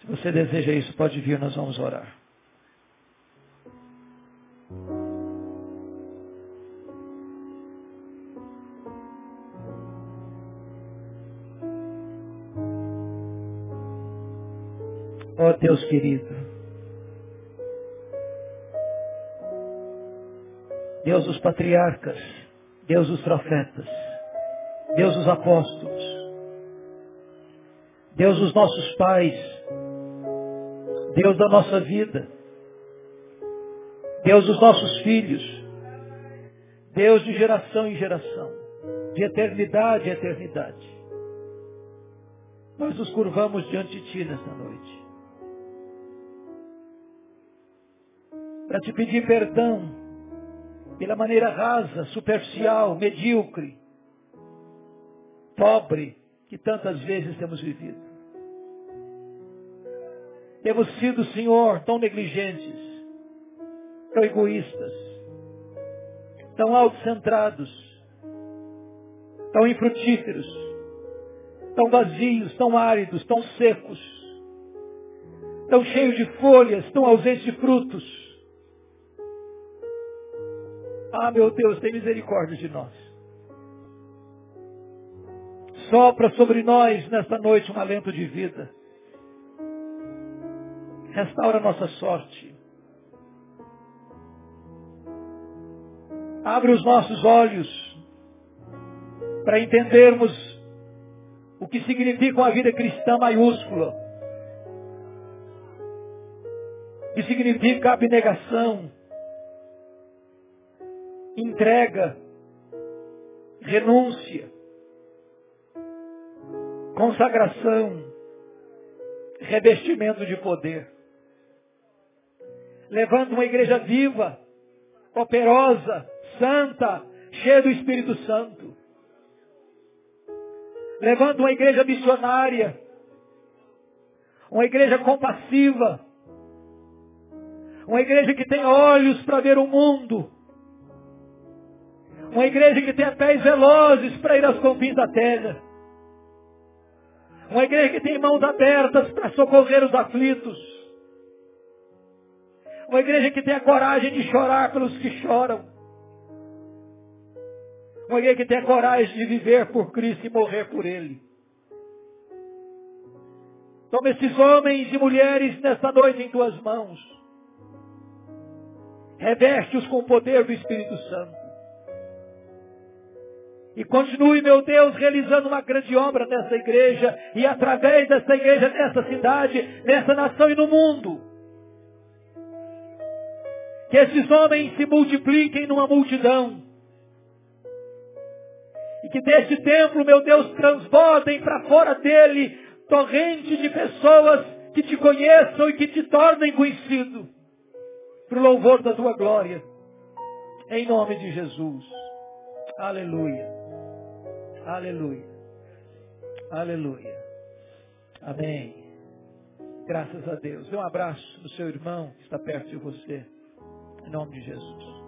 Se você deseja isso, pode vir, nós vamos orar. Ó Deus querido, Deus dos patriarcas, Deus dos profetas, Deus dos apóstolos, Deus dos nossos pais, Deus da nossa vida, Deus dos nossos filhos, Deus de geração em geração, de eternidade em eternidade. Nós nos curvamos diante de Ti nesta noite, para te pedir perdão pela maneira rasa, superficial, medíocre, pobre, que tantas vezes temos vivido. Temos sido, Senhor, tão negligentes, tão egoístas, tão autocentrados, tão infrutíferos, tão vazios, tão áridos, tão secos, tão cheios de folhas, tão ausentes de frutos. Ah, meu Deus, tem misericórdia de nós. Sopra sobre nós, nesta noite, um alento de vida. Restaura a nossa sorte. Abre os nossos olhos para entendermos o que significa uma vida cristã maiúscula. O que significa abnegação, entrega, renúncia, consagração, revestimento de poder. Levando uma igreja viva, operosa, santa, cheia do Espírito Santo. Levando uma igreja missionária, uma igreja compassiva, uma igreja que tem olhos para ver o mundo. Uma igreja que tenha pés velozes para ir aos confins da terra. Uma igreja que tem mãos abertas para socorrer os aflitos. Uma igreja que tenha coragem de chorar pelos que choram. Uma igreja que tenha coragem de viver por Cristo e morrer por Ele. Toma esses homens e mulheres nesta noite em Tuas mãos. Reveste-os com o poder do Espírito Santo. E continue, meu Deus, realizando uma grande obra nessa igreja e através dessa igreja, nessa cidade, nessa nação e no mundo. Que esses homens se multipliquem numa multidão. E que deste templo, meu Deus, transbordem para fora dele torrente de pessoas que te conheçam e que te tornem conhecido. Para o louvor da tua glória. Em nome de Jesus. Aleluia. Aleluia. Aleluia. Amém. Graças a Deus. Dê um abraço no seu irmão que está perto de você. Em nome de Jesus.